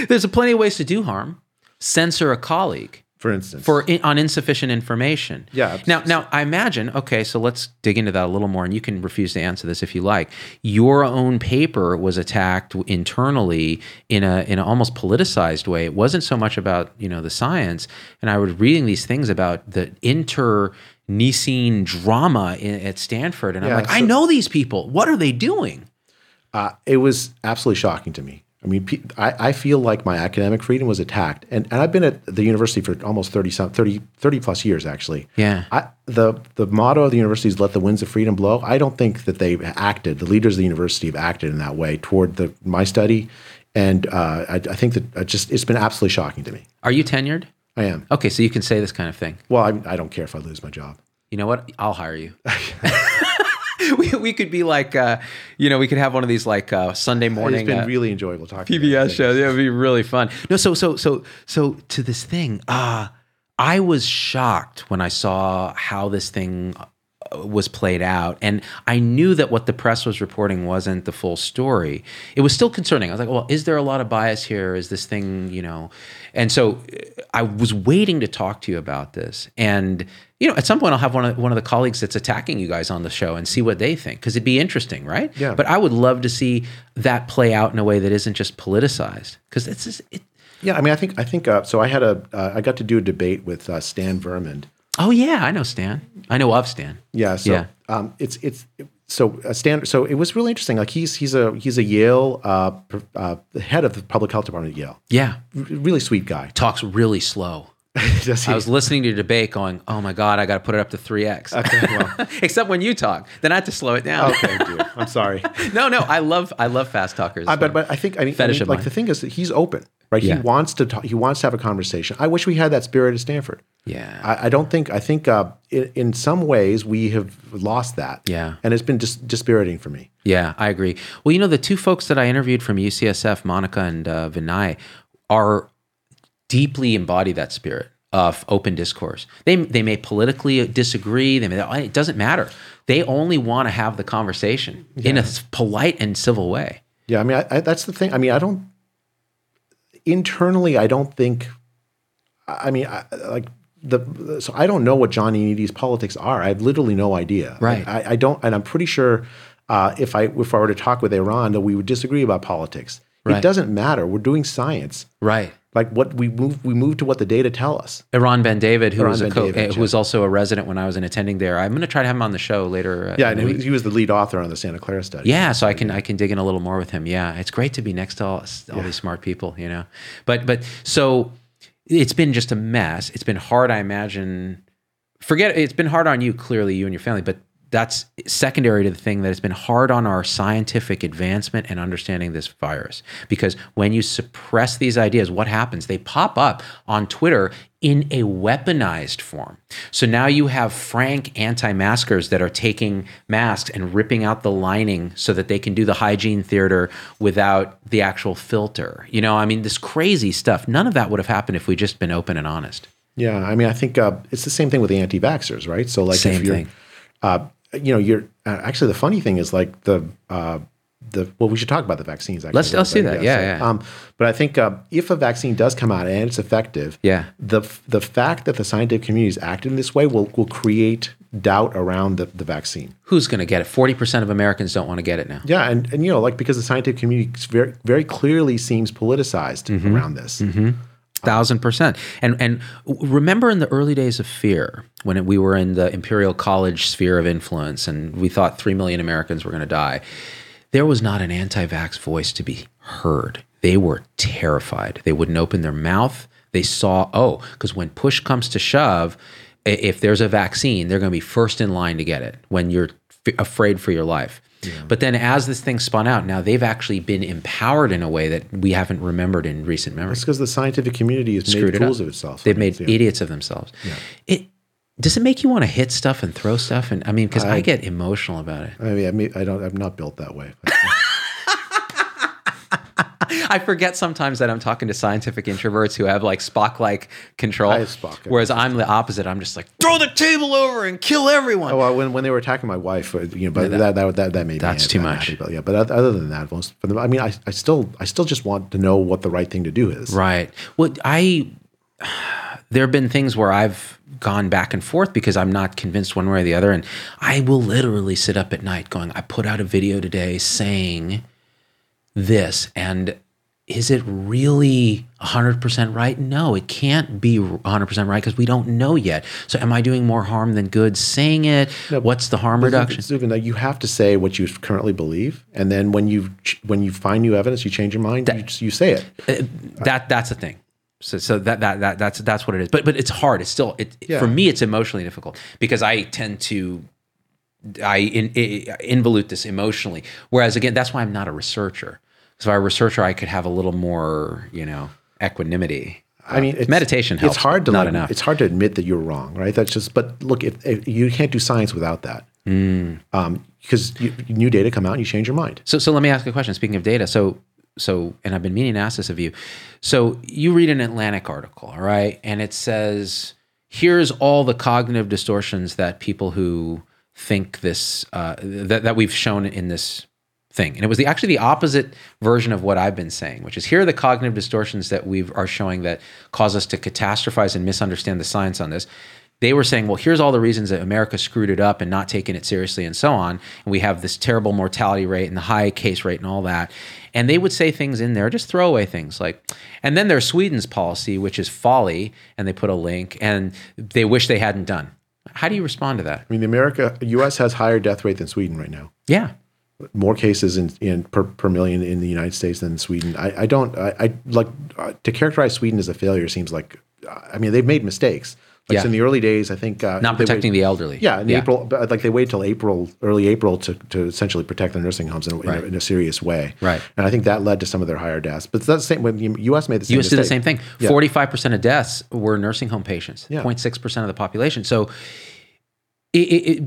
There's plenty of ways to do harm. Censor a colleague, for instance, on insufficient information. Yeah. Absolutely. Now I imagine. Okay, so let's dig into that a little more, and you can refuse to answer this if you like. Your own paper was attacked internally in an almost politicized way. It wasn't so much about the science, and I was reading these things about the internecine drama at Stanford, and I'm like, I know these people. What are they doing? It was absolutely shocking to me. I mean, I feel like my academic freedom was attacked, and I've been at the university for almost 30 plus years, actually. Yeah. The motto of the university is "Let the winds of freedom blow." I don't think that they've acted. The leaders of the university have acted in that way toward my study, and I think that it's been absolutely shocking to me. Are you tenured? I am. Okay, so you can say this kind of thing. Well, I don't care if I lose my job. You know what? I'll hire you. We could be like, we could have one of these like Sunday morning. It's been really enjoyable talking. PBS show. Yeah, it'd be really fun. No, so to this thing. I was shocked when I saw how this thing was played out, and I knew that what the press was reporting wasn't the full story. It was still concerning. I was like, well, is there a lot of bias here? Is this thing, And so I was waiting to talk to you about this, and at some point I'll have one of the colleagues that's attacking you guys on the show and see what they think, because it'd be interesting, right? Yeah. But I would love to see that play out in a way that isn't just politicized, because it's just, Yeah, I mean, I think so. I had I got to do a debate with Stan Vermond. Oh yeah, I know Stan. I know of Stan. Yeah. So yeah. So it was really interesting. Like he's a Yale head of the public health department at Yale. Yeah. Really sweet guy. Talks really slow. I was listening to the debate going, oh my God, I got to put it up to 3X. Okay, well. Except when you talk, then I have to slow it down. Okay, dude. I'm sorry. No, I love fast talkers. But I think, I mean, the thing is that he's open, right? Yeah. He wants to talk, he wants to have a conversation. I wish we had that spirit at Stanford. Yeah. I think in some ways we have lost that. Yeah. And it's been dispiriting for me. Yeah, I agree. Well, the two folks that I interviewed from UCSF, Monica and Vinay, are deeply embody that spirit of open discourse. They may politically disagree. It doesn't matter. They only want to have the conversation in a polite and civil way. Yeah, I mean, that's the thing. I mean, I don't know what John Ioannidis' politics are. I have literally no idea. Right. I don't, and I'm pretty sure if I were to talk with Eran, that we would disagree about politics. Right. It doesn't matter. We're doing science. Right. Like what we move to what the data tell us. Eran Bendavid, who was also a resident when I was an attending there. I'm going to try to have him on the show later. Yeah, and he was the lead author on the Santa Clara study. Yeah, so I can dig in a little more with him. Yeah, it's great to be next to all these smart people, But so it's been just a mess. It's been hard, I imagine. It's been hard on you, clearly, you and your family, but that's secondary to the thing that has been hard on our scientific advancement and understanding this virus. Because when you suppress these ideas, what happens? They pop up on Twitter in a weaponized form. So now you have frank anti-maskers that are taking masks and ripping out the lining so that they can do the hygiene theater without the actual filter. This crazy stuff. None of that would have happened if we'd just been open and honest. Yeah, I mean, I think it's the same thing with the anti-vaxxers, right? So like actually the funny thing is like we should talk about the vaccines. Actually, let's do that. Yeah. But I think if a vaccine does come out and it's effective, the fact that the scientific community is acting this way will create doubt around the vaccine. Who's going to get it? 40% of Americans don't want to get it now. Yeah, and because the scientific community very very clearly seems politicized around this. Mm-hmm. 1,000%. And remember in the early days of fear, when we were in the Imperial College sphere of influence and we thought 3 million Americans were going to die, there was not an anti-vax voice to be heard. They were terrified. They wouldn't open their mouth. They saw, because when push comes to shove, if there's a vaccine, they're going to be first in line to get it when you're afraid for your life. Yeah. But then as this thing spun out, now they've actually been empowered in a way that we haven't remembered in recent memory. It's because the scientific community has made fools of itself. They've made idiots of themselves. Yeah. Does it make you want to hit stuff and throw stuff? And I mean, because I get emotional about it. I'm not built that way. I forget sometimes that I'm talking to scientific introverts who have like Spock-like control. I have Spock. Whereas I'm the opposite. I'm just like, throw the table over and kill everyone. Oh, well, when they were attacking my wife, but that made me happy. That's too much. Yeah, but other than that, I still just want to know what the right thing to do is. Right. Well, there have been things where I've gone back and forth because I'm not convinced one way or the other, and I will literally sit up at night going, I put out a video today saying this, and is it really 100% right? No, it can't be 100% right because we don't know yet. So am I doing more harm than good saying it? No, what's the harm reduction? Stephen, you have to say what you currently believe, and then when you find new evidence, you change your mind, you say it. That's the thing. So that's what it is. But it's hard. It's still for me, it's emotionally difficult because I tend to involute this emotionally. Whereas again, that's why I'm not a researcher. So if I were a researcher, I could have a little more, equanimity. I mean, meditation helps. It's hard to not enough. It's hard to admit that you're wrong, right? That's just. But look, if you can't do science without that, because new data come out and you change your mind. So let me ask a question. Speaking of data, so and I've been meaning to ask this of you. So you read an Atlantic article, all right, and it says, "Here's all the cognitive distortions that people who think this that we've shown in this." thing. And it was actually the opposite version of what I've been saying, which is here are the cognitive distortions that we are showing that cause us to catastrophize and misunderstand the science on this. They were saying, well, here's all the reasons that America screwed it up and not taking it seriously and so on. And we have this terrible mortality rate and the high case rate and all that. And they would say things in there, just throwaway things like, and then there's Sweden's policy, which is folly. And they put a link and they wish they hadn't done. How do you respond to that? I mean, the U.S. has higher death rate than Sweden right now. Yeah. More cases per million in the United States than Sweden. To characterize Sweden as a failure seems like, I mean, they've made mistakes. Like in the early days, I think not protecting the elderly. Yeah, April, like they waited till early April to essentially protect their nursing homes in a serious way. Right, and I think that led to some of their higher deaths. But that's the same when the U.S. made the same. U.S. did the same thing. 45% of deaths were nursing home patients. 0.6% of the population. So.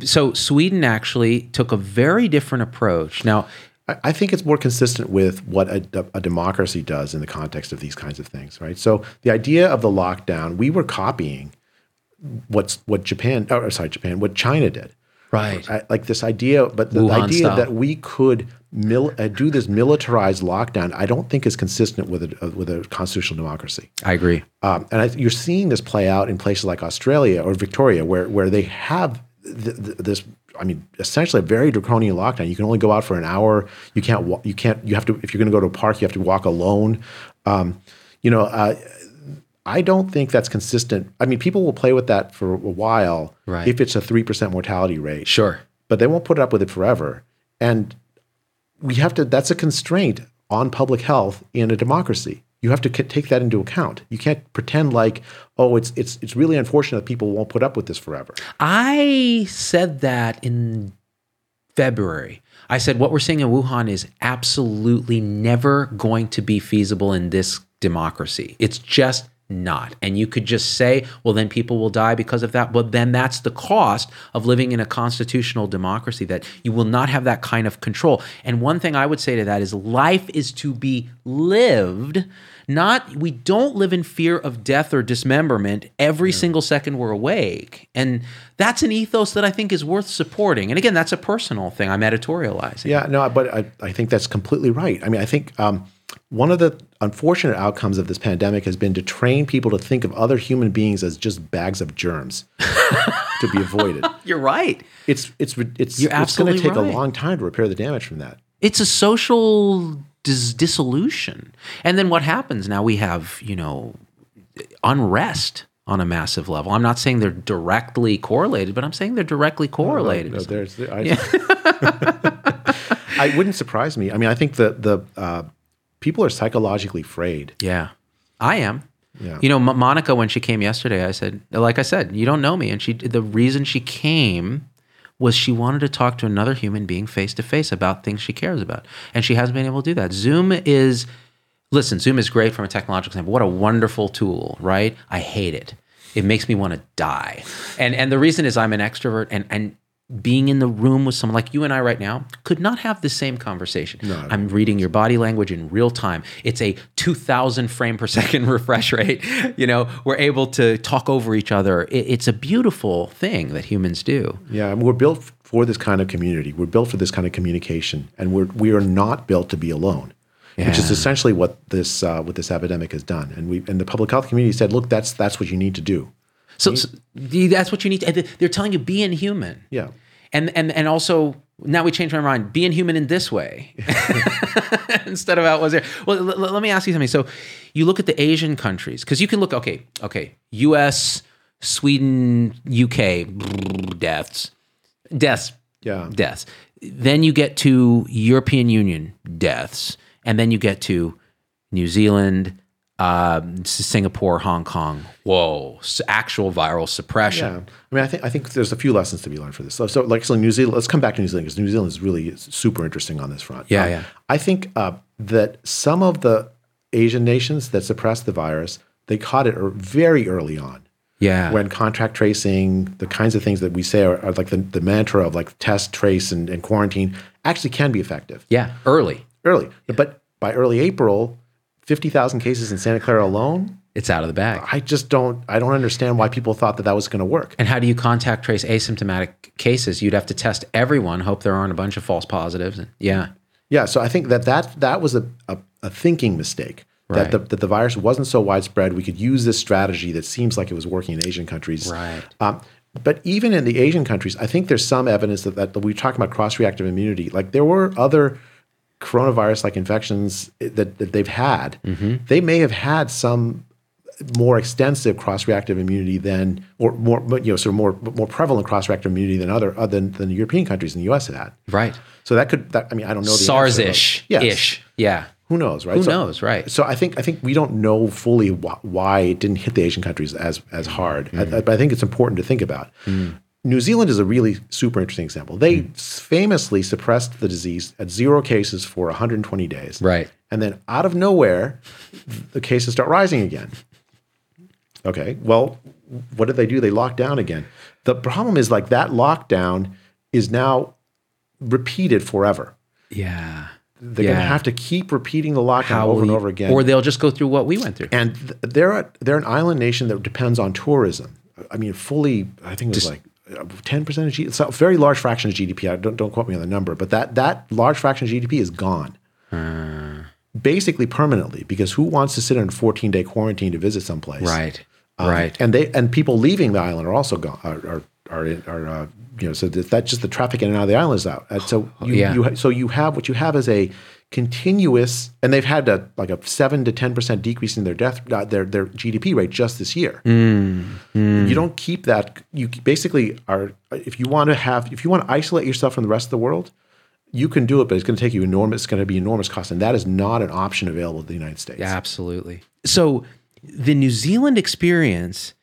So Sweden actually took a very different approach. Now, I think it's more consistent with what a democracy does in the context of these kinds of things, right? So the idea of the lockdown, we were copying what China did, right? Like this idea, but the Wuhan idea style. That we could do this militarized lockdown, I don't think is consistent with a constitutional democracy. I agree, and you're seeing this play out in places like Australia or Victoria, where they have. This, I mean, essentially a very draconian lockdown. You can only go out for an hour. You can't. You have to. If you're going to go to a park, you have to walk alone. I don't think that's consistent. I mean, people will play with that for a while if it's a 3% mortality rate. Sure, but they won't put up with it forever. And we have to. That's a constraint on public health in a democracy. You have to take that into account. You can't pretend like, oh, it's really unfortunate that people won't put up with this forever. I said that in February. I said what we're seeing in Wuhan is absolutely never going to be feasible in this democracy. It's just not. And you could just say, well, then people will die because of that. Well, then that's the cost of living in a constitutional democracy, that you will not have that kind of control. And one thing I would say to that is life is to be lived. We don't live in fear of death or dismemberment every single second we're awake. And that's an ethos that I think is worth supporting. And again, that's a personal thing. I'm editorializing. Yeah, no, but I think that's completely right. I mean, I think one of the unfortunate outcomes of this pandemic has been to train people to think of other human beings as just bags of germs to be avoided. You're right. It's going to take a long time to repair the damage from that. It's a social dissolution. And then what happens now? We have, unrest on a massive level. I'm not saying they're directly correlated, but I'm saying they're directly correlated. No, I wouldn't surprise me. I mean, I think people are psychologically afraid. Yeah, I am. Yeah. Monica, when she came yesterday, I said, you don't know me. And the reason she came was she wanted to talk to another human being face-to-face about things she cares about. And she hasn't been able to do that. Zoom is great from a technological standpoint. What a wonderful tool, right? I hate it. It makes me want to die. And the reason is I'm an extrovert, and being in the room with someone like you and I right now could not have the same conversation. No. I'm reading your body language in real time. It's a 2,000 frame per second refresh rate. You know, we're able to talk over each other. It's a beautiful thing that humans do. Yeah, and we're built for this kind of community. We're built for this kind of communication, and we are not built to be alone. Yeah. Which is essentially what this epidemic has done, and the public health community said, "Look, that's what you need to do." So that's what you need. They're telling you be inhuman. Yeah, and also now we changed my mind. Be inhuman in this way instead of out was there. Well, let me ask you something. So you look at the Asian countries because you can look. Okay, U.S., Sweden, UK, deaths. Yeah, deaths. Then you get to European Union deaths. And then you get to New Zealand, Singapore, Hong Kong. Whoa, actual viral suppression. Yeah. I mean, I think there's a few lessons to be learned for this. So New Zealand, let's come back to New Zealand because New Zealand is really super interesting on this front. Yeah, yeah. I think that some of the Asian nations that suppressed the virus, they caught it very early on. Yeah. When contact tracing, the kinds of things that we say are like the mantra of like test, trace, and quarantine actually can be effective. Yeah, early. Yeah. But by early April, 50,000 cases in Santa Clara alone. It's out of the bag. I don't understand why people thought that was going to work. And how do you contact trace asymptomatic cases? You'd have to test everyone, hope there aren't a bunch of false positives. Yeah. So I think that was a thinking mistake. Right. That the virus wasn't so widespread. We could use this strategy that seems like it was working in Asian countries. Right. But even in the Asian countries, I think there's some evidence that we talk about cross-reactive immunity. Like there were other coronavirus-like infections that they've had, mm-hmm. they may have had some more extensive cross-reactive immunity than, or more, you know, sort of more prevalent cross-reactive immunity than other than European countries and the U.S. have had. Right. So I don't know. SARS-ish. Yes. Ish. Yeah. Who knows, right? So I think we don't know fully why it didn't hit the Asian countries as hard, mm-hmm. But I think it's important to think about. Mm. New Zealand is a really super interesting example. They famously suppressed the disease at 0 cases for 120 days. Right. And then out of nowhere, the cases start rising again. Okay, well, what did they do? They locked down again. The problem is like that lockdown is now repeated forever. Yeah. They're going to have to keep repeating the lockdown and over again. Or they'll just go through what we went through. And they're an island nation that depends on tourism. I mean, I think it was 10% of GDP, it's a very large fraction of GDP. Don't quote me on the number, but that large fraction of GDP is gone, basically permanently, because who wants to sit in a 14-day quarantine to visit someplace? Right, right. And people leaving the island are also gone. So that's just the traffic in and out of the island is out. And so you have what you have is a continuous, and they've had a 7 to 10% decrease in their GDP rate just this year. You don't keep that. You basically are, if you want to isolate yourself from the rest of the world, you can do it, but it's going to take you enormous. It's going to be enormous cost, and that is not an option available to the United States. Yeah, absolutely. So the New Zealand experience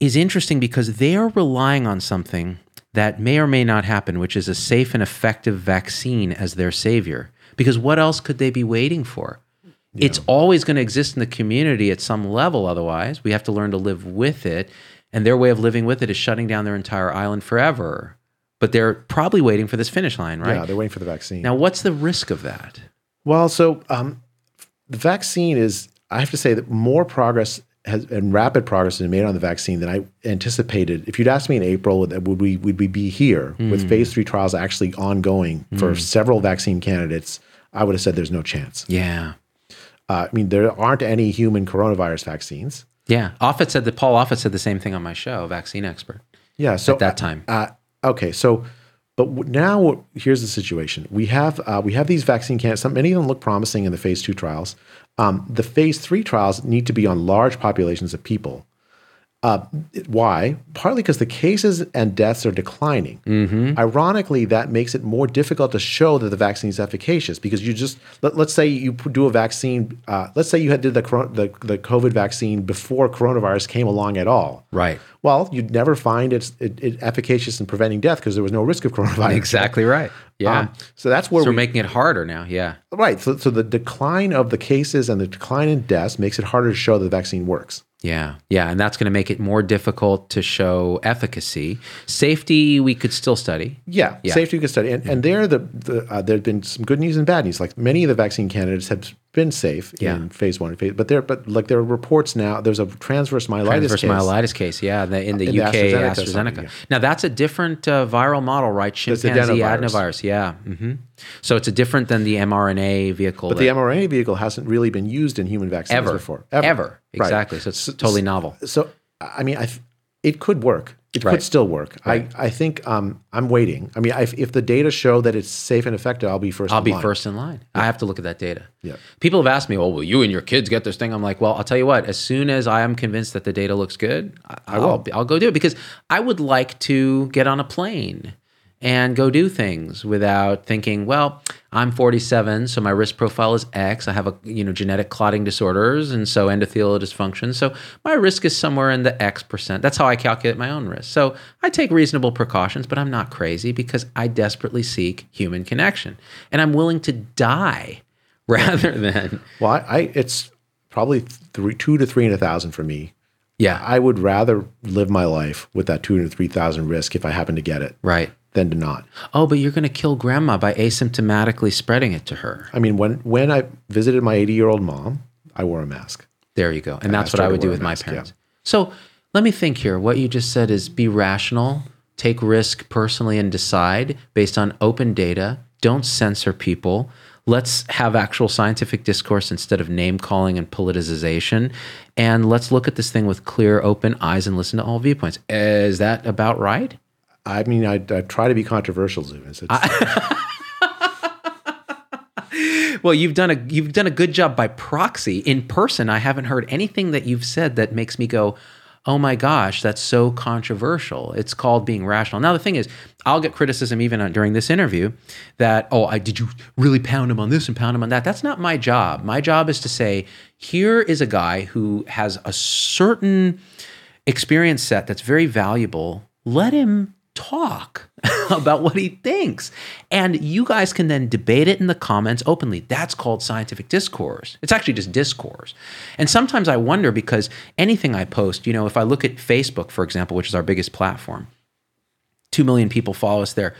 is interesting because they are relying on something that may or may not happen, which is a safe and effective vaccine as their savior. Because what else could they be waiting for? Yeah. It's always going to exist in the community at some level. Otherwise, we have to learn to live with it. And their way of living with it is shutting down their entire island forever. But they're probably waiting for this finish line, right? Yeah, they're waiting for the vaccine. Now, what's the risk of that? Well, so the vaccine is, I have to say that more progress and rapid progress has been made on the vaccine than I anticipated. If you'd asked me in April, would we be here with phase 3 trials actually ongoing for several vaccine candidates, I would have said there's no chance. Yeah. I mean, there aren't any human coronavirus vaccines. Yeah. Paul Offit said the same thing on my show, vaccine expert. Yeah. So at that time. Okay. So, but now here's the situation. We have these vaccine candidates. Many of them look promising in the phase 2 trials. The phase 3 trials need to be on large populations of people. Why? Partly because the cases and deaths are declining. Mm-hmm. Ironically, that makes it more difficult to show that the vaccine is efficacious because you just, let's say you do a vaccine, let's say you had did the COVID vaccine before coronavirus came along at all. Right. Well, you'd never find it efficacious in preventing death because there was no risk of coronavirus. Exactly right. Yeah. So that's where we're making it harder now. Yeah. Right. So the decline of the cases and the decline in deaths makes it harder to show that the vaccine works. Yeah. Yeah. And that's going to make it more difficult to show efficacy. Safety, we could still study. Yeah. Safety, we could study. And there there's been some good news and bad news. Like many of the vaccine candidates have been safe in phase one. But there are reports now, there's a transverse myelitis case. Yeah. In the UK, AstraZeneca. Yeah. Now that's a different viral model, right? Chimpanzee adenovirus. Yeah. Mm-hmm. So it's different than the mRNA vehicle. But the mRNA vehicle hasn't really been used in human vaccines before. Ever. Right. Exactly. So it's totally novel. So, I mean, it could work. It could still work. Right. I think I'm waiting. I mean, if the data show that it's safe and effective, I'll be first in line. Yeah. I have to look at that data. Yeah. People have asked me, well, will you and your kids get this thing? I'm like, well, I'll tell you what, as soon as I am convinced that the data looks good, I'll go do it because I would like to get on a plane and go do things without thinking, well, I'm 47, so my risk profile is X. I have genetic clotting disorders, and so endothelial dysfunction. So my risk is somewhere in the X%. That's how I calculate my own risk. So I take reasonable precautions, but I'm not crazy because I desperately seek human connection. And I'm willing to die rather than... Well, it's probably 2 to 3 in 1,000 for me. Yeah. I would rather live my life with that 2 to 3,000 risk if I happen to get it. Right. Than to not. Oh, but you're going to kill grandma by asymptomatically spreading it to her. I mean, when I visited my 80-year-old mom, I wore a mask. There you go. And that's what I would do with my parents. Yeah. So let me think here. What you just said is be rational, take risk personally and decide based on open data. Don't censor people. Let's have actual scientific discourse instead of name calling and politicization. And let's look at this thing with clear, open eyes and listen to all viewpoints. Is that about right? I mean, I try to be controversial, Zubin. Well, you've done a good job by proxy. In person, I haven't heard anything that you've said that makes me go, oh my gosh, that's so controversial. It's called being rational. Now, the thing is, I'll get criticism even during this interview that, oh, did you really pound him on this and pound him on that? That's not my job. My job is to say, here is a guy who has a certain experience set that's very valuable. Let him talk about what he thinks. And you guys can then debate it in the comments openly. That's called scientific discourse. It's actually just discourse. And sometimes I wonder because anything I post, if I look at Facebook, for example, which is our biggest platform, 2 million people follow us there.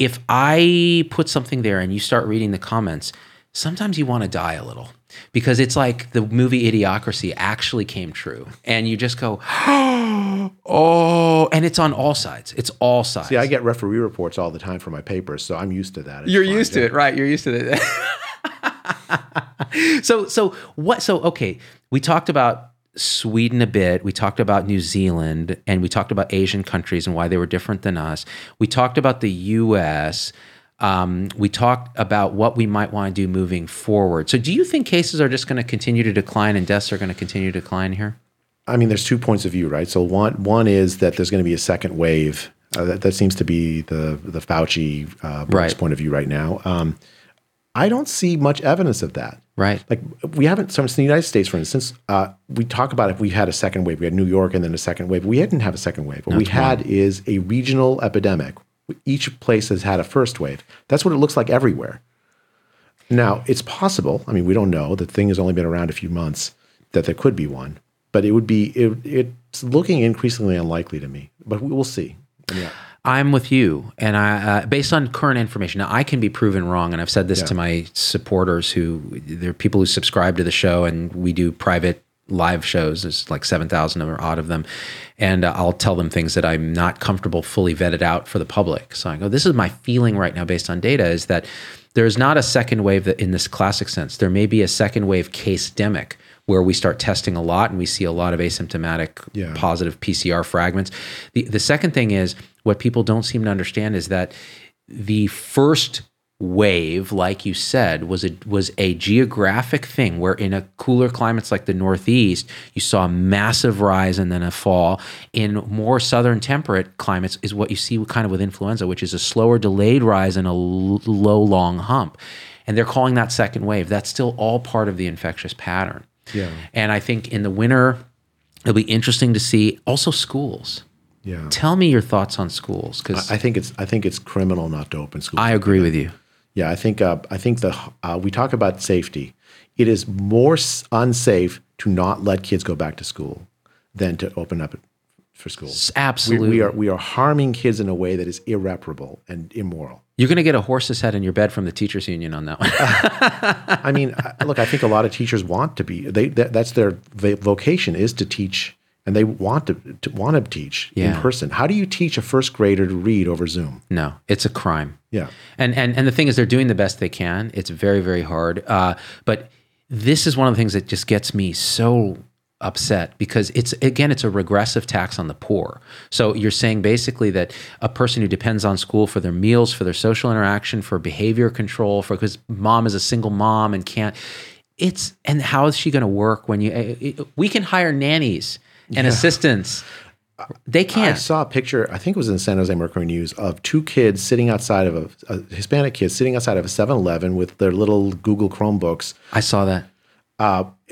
If I put something there and you start reading the comments, sometimes you want to die a little because it's like the movie Idiocracy actually came true. And you just go, oh, and it's on all sides. It's all sides. See, I get referee reports all the time for my papers, so I'm used to that. It's You're used to it, right? You're used to it. So, okay, we talked about Sweden a bit. We talked about New Zealand, and we talked about Asian countries and why they were different than us. We talked about the U.S., we talked about what we might want to do moving forward. So do you think cases are just going to continue to decline and deaths are going to continue to decline here? I mean, there's 2 points of view, right? So one is that there's going to be a second wave. That seems to be the Fauci point of view right now. I don't see much evidence of that. Right. Like we haven't, so in the United States, for instance, we talk about if we had a second wave, we had New York and then a second wave. We didn't have a second wave. What we had is a regional epidemic. Each place has had a first wave. That's what it looks like everywhere. Now, it's possible, I mean, we don't know, the thing has only been around a few months, that there could be one, but it's looking increasingly unlikely to me, but we'll see. Yeah. I'm with you, and I based on current information, now I can be proven wrong, and I've said this to my supporters there are people who subscribe to the show, and we do private live shows. There's like 7,000 or odd of them. And I'll tell them things that I'm not comfortable fully vetted out for the public. So I go, this is my feeling right now based on data is that there's not a second wave that in this classic sense. There may be a second wave case-demic where we start testing a lot and we see a lot of asymptomatic positive PCR fragments. The second thing is what people don't seem to understand is that the first wave, like you said, was a geographic thing where in a cooler climates like the Northeast, you saw a massive rise and then a fall. In more southern temperate climates is what you see kind of with influenza, which is a slower delayed rise and a low, long hump. And they're calling that second wave. That's still all part of the infectious pattern. Yeah. And I think in the winter, it'll be interesting to see also schools. Yeah. Tell me your thoughts on schools. Because I think it's criminal not to open schools. I agree with you. Yeah, I think we talk about safety. It is more unsafe to not let kids go back to school than to open up for school. Absolutely. We are harming kids in a way that is irreparable and immoral. You're going to get a horse's head in your bed from the teachers union on that one. I mean, look, I think a lot of teachers want to be, that's their vocation is to teach, and they want to teach in person. How do you teach a first grader to read over Zoom? No, it's a crime. Yeah. And the thing is, they're doing the best they can. It's very, very hard. But this is one of the things that just gets me so upset, because it's a regressive tax on the poor. So you're saying basically that a person who depends on school for their meals, for their social interaction, for behavior control, because mom is a single mom and can't, and how is she going to work when we can hire nannies and assistants. They can't. I saw a picture, I think it was in San Jose Mercury News, of two kids sitting outside of a Hispanic kid sitting outside of a 7-Eleven with their little Google Chromebooks. I saw that.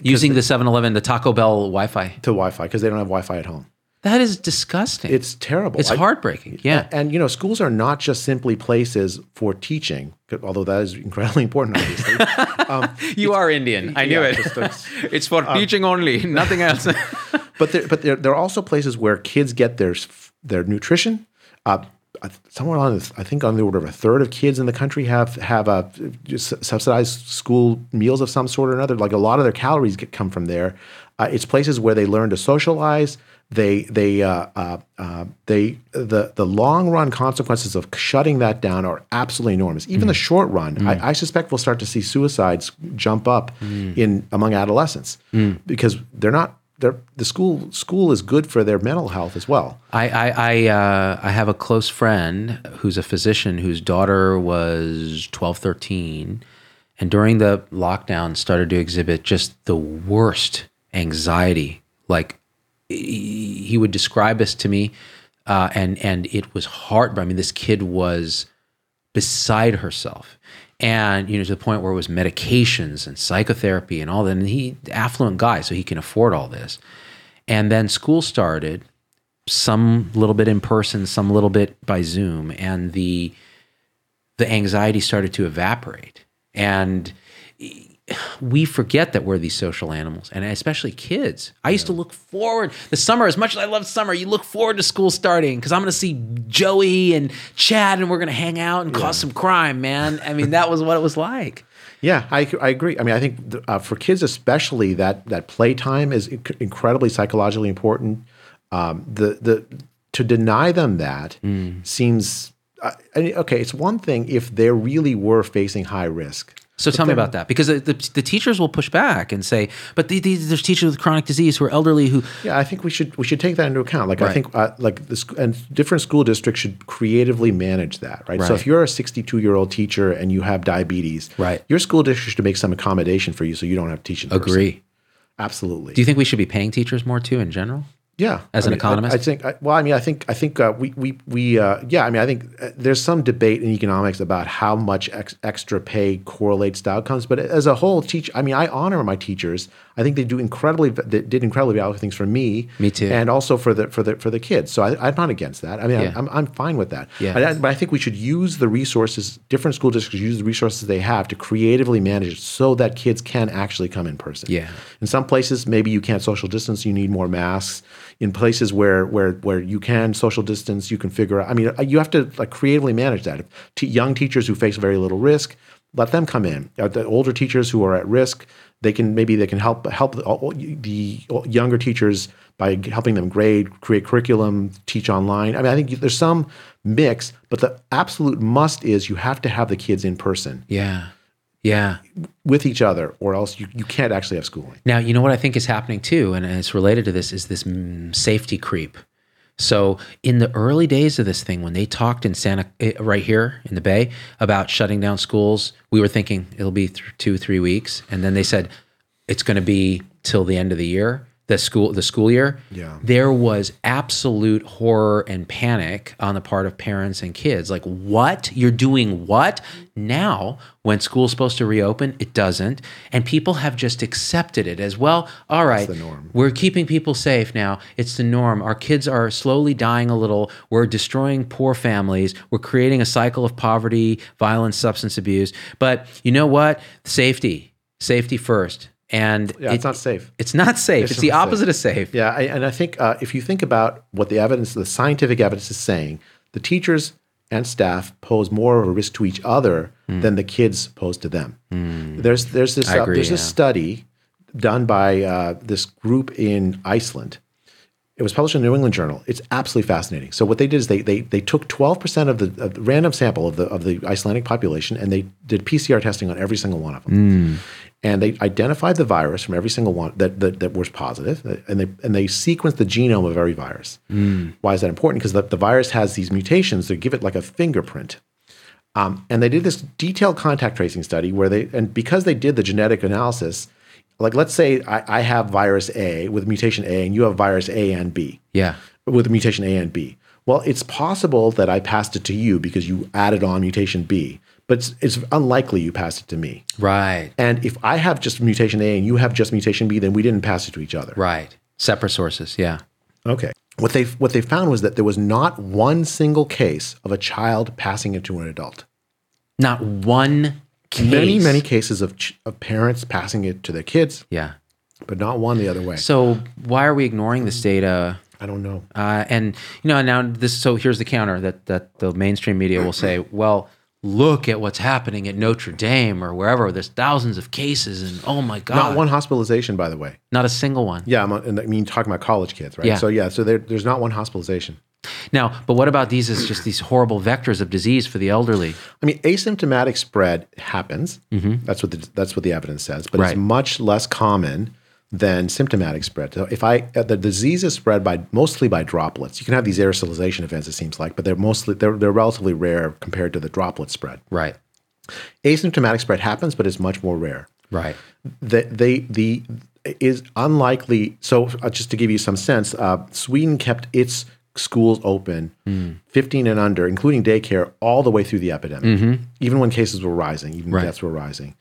Using the 7-Eleven, the Taco Bell Wi-Fi, because they don't have Wi-Fi at home. That is disgusting. It's terrible. It's heartbreaking. Yeah. And schools are not just simply places for teaching, although that is incredibly important, obviously. You are Indian. I knew it. It's for teaching only, nothing else. But there are also places where kids get their nutrition. Somewhere on the order of a third of kids in the country have subsidized school meals of some sort or another. Like a lot of their calories come from there. It's places where they learn to socialize. The long run consequences of shutting that down are absolutely enormous. Even the short run, I suspect we'll start to see suicides jump up among adolescents because they're not. The school is good for their mental health as well. I have a close friend who's a physician whose daughter was 12, 13, and during the lockdown started to exhibit just the worst anxiety. Like he would describe this to me, and it was hard. I mean, this kid was beside herself. And, to the point where it was medications and psychotherapy and all that. And he, affluent guy, so he can afford all this. And then school started, some little bit in person, some little bit by Zoom. And the anxiety started to evaporate. And we forget that we're these social animals, and especially kids. I used to look forward the summer, as much as I love summer, you look forward to school starting because I'm going to see Joey and Chad and we're going to hang out and cause some crime, man. I mean, that was what it was like. Yeah, I agree. I mean, I think for kids especially, that playtime is incredibly psychologically important. To deny them that seems, okay, it's one thing if they really were facing high risk. So tell me about that, because the teachers will push back and say, but there's teachers with chronic disease who are elderly who. Yeah, I think we should take that into account. Like right. I think and different school districts should creatively manage that, right? So if you're a 62-year-old teacher and you have diabetes, your school district should make some accommodation for you so you don't have to teach in person. Agree. Absolutely. Do you think we should be paying teachers more too in general? Yeah. As an economist? I think there's some debate in economics about how much extra pay correlates to outcomes, but as a whole, I honor my teachers. I think they did incredibly valuable things for me. Me too. And also for the kids. So I'm not against that. I mean, I'm fine with that. Yeah. But I think we should use the resources, different school districts use the resources they have to creatively manage it so that kids can actually come in person. Yeah. In some places, maybe you can't social distance, you need more masks. In places where you can social distance, you can figure out, you have to creatively manage that. Young teachers who face very little risk, let them come in. The older teachers who are at risk, they can help the younger teachers by helping them grade, create curriculum, teach online. I think there's some mix, but the absolute must is you have to have the kids in person. Yeah. Yeah. With each other, or else you can't actually have schooling. Now, you know what I think is happening too, and it's related to this, is this safety creep. So in the early days of this thing, when they talked in Santa, right here in the Bay, about shutting down schools, we were thinking it'll be 2-3 weeks. And then they said, it's going to be till the end of the year, the school year. Yeah. There was absolute horror and panic on the part of parents and kids. Like, what? You're doing what? Now, when school's supposed to reopen, it doesn't. And people have just accepted it as, well, all right, that's the norm. We're keeping people safe now. It's the norm. Our kids are slowly dying a little. We're destroying poor families. We're creating a cycle of poverty, violence, substance abuse. But you know what? Safety first. And yeah, it's not safe. It's not safe. It's the opposite of safe. Yeah, and I think if you think about what the scientific evidence is saying, the teachers and staff pose more of a risk to each other than the kids pose to them. Mm. There's this study done by this group in Iceland. It was published in the New England Journal. It's absolutely fascinating. So what they did is they took 12% of the random sample of the Icelandic population, and they did PCR testing on every single one of them. Mm. And they identified the virus from every single one that was positive, and they sequenced the genome of every virus. Mm. Why is that important? Because the virus has these mutations that give it like a fingerprint. And they did this detailed contact tracing study because they did the genetic analysis, like let's say I have virus A with mutation A and you have virus A and B. Yeah. With mutation A and B. Well, it's possible that I passed it to you because you added on mutation B. But it's unlikely you passed it to me. Right. And if I have just mutation A and you have just mutation B, then we didn't pass it to each other. Right. Separate sources, yeah. Okay. What they found was that there was not one single case of a child passing it to an adult. Not one case. Many, many cases of parents passing it to their kids. Yeah. But not one the other way. So why are we ignoring this data? I don't know. And you know, now this. So here's the counter that the mainstream media will say, well, look at what's happening at Notre Dame or wherever. There's thousands of cases and oh my God. Not one hospitalization, by the way. Not a single one. Yeah, I mean talking about college kids, right? Yeah. So yeah, so there's not one hospitalization. Now, but what about these as just these horrible vectors of disease for the elderly? I mean, asymptomatic spread happens. Mm-hmm. That's what the evidence says, but It's much less common than symptomatic spread. So the disease is spread mostly by droplets. You can have these aerosolization events, it seems like, but they're relatively rare compared to the droplet spread. Right. Asymptomatic spread happens, but it's much more rare. Right. Is unlikely. So just to give you some sense, Sweden kept its schools open, 15 and under, including daycare, all the way through the epidemic, even when cases were rising, even deaths were rising.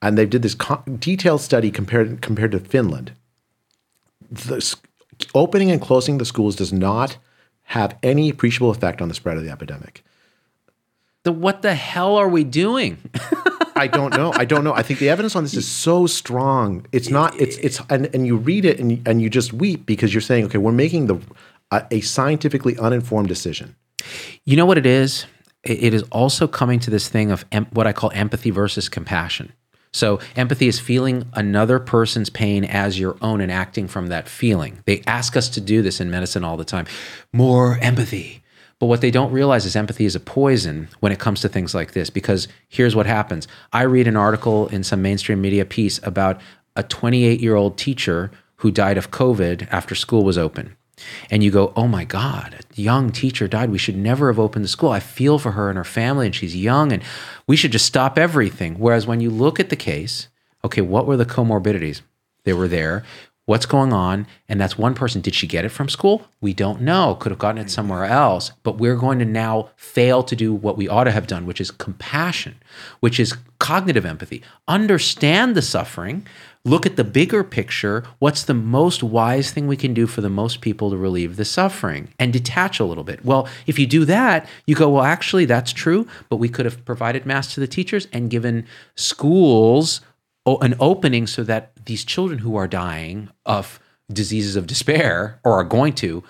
And they did this detailed study compared to Finland. The opening and closing the schools does not have any appreciable effect on the spread of the epidemic. So what the hell are we doing? I don't know. I think the evidence on this is so strong. It's not. And you read it and you just weep because you're saying, okay, we're making a scientifically uninformed decision. You know what it is? It is also coming to this thing of what I call empathy versus compassion. So empathy is feeling another person's pain as your own and acting from that feeling. They ask us to do this in medicine all the time. More empathy. But what they don't realize is empathy is a poison when it comes to things like this, because here's what happens. I read an article in some mainstream media piece about a 28-year-old teacher who died of COVID after school was open. And you go, oh my God, a young teacher died. We should never have opened the school. I feel for her and her family, and she's young, and we should just stop everything. Whereas when you look at the case, okay, what were the comorbidities? They were there. What's going on? And that's one person. Did she get it from school? We don't know. Could have gotten it somewhere else. But we're going to now fail to do what we ought to have done, which is compassion, which is cognitive empathy. Understand the suffering. Look at the bigger picture. What's the most wise thing we can do for the most people to relieve the suffering and detach a little bit? Well, if you do that, you go, well, actually, that's true, but we could have provided masks to the teachers and given schools an opening so that these children who are dying of diseases of despair or are going to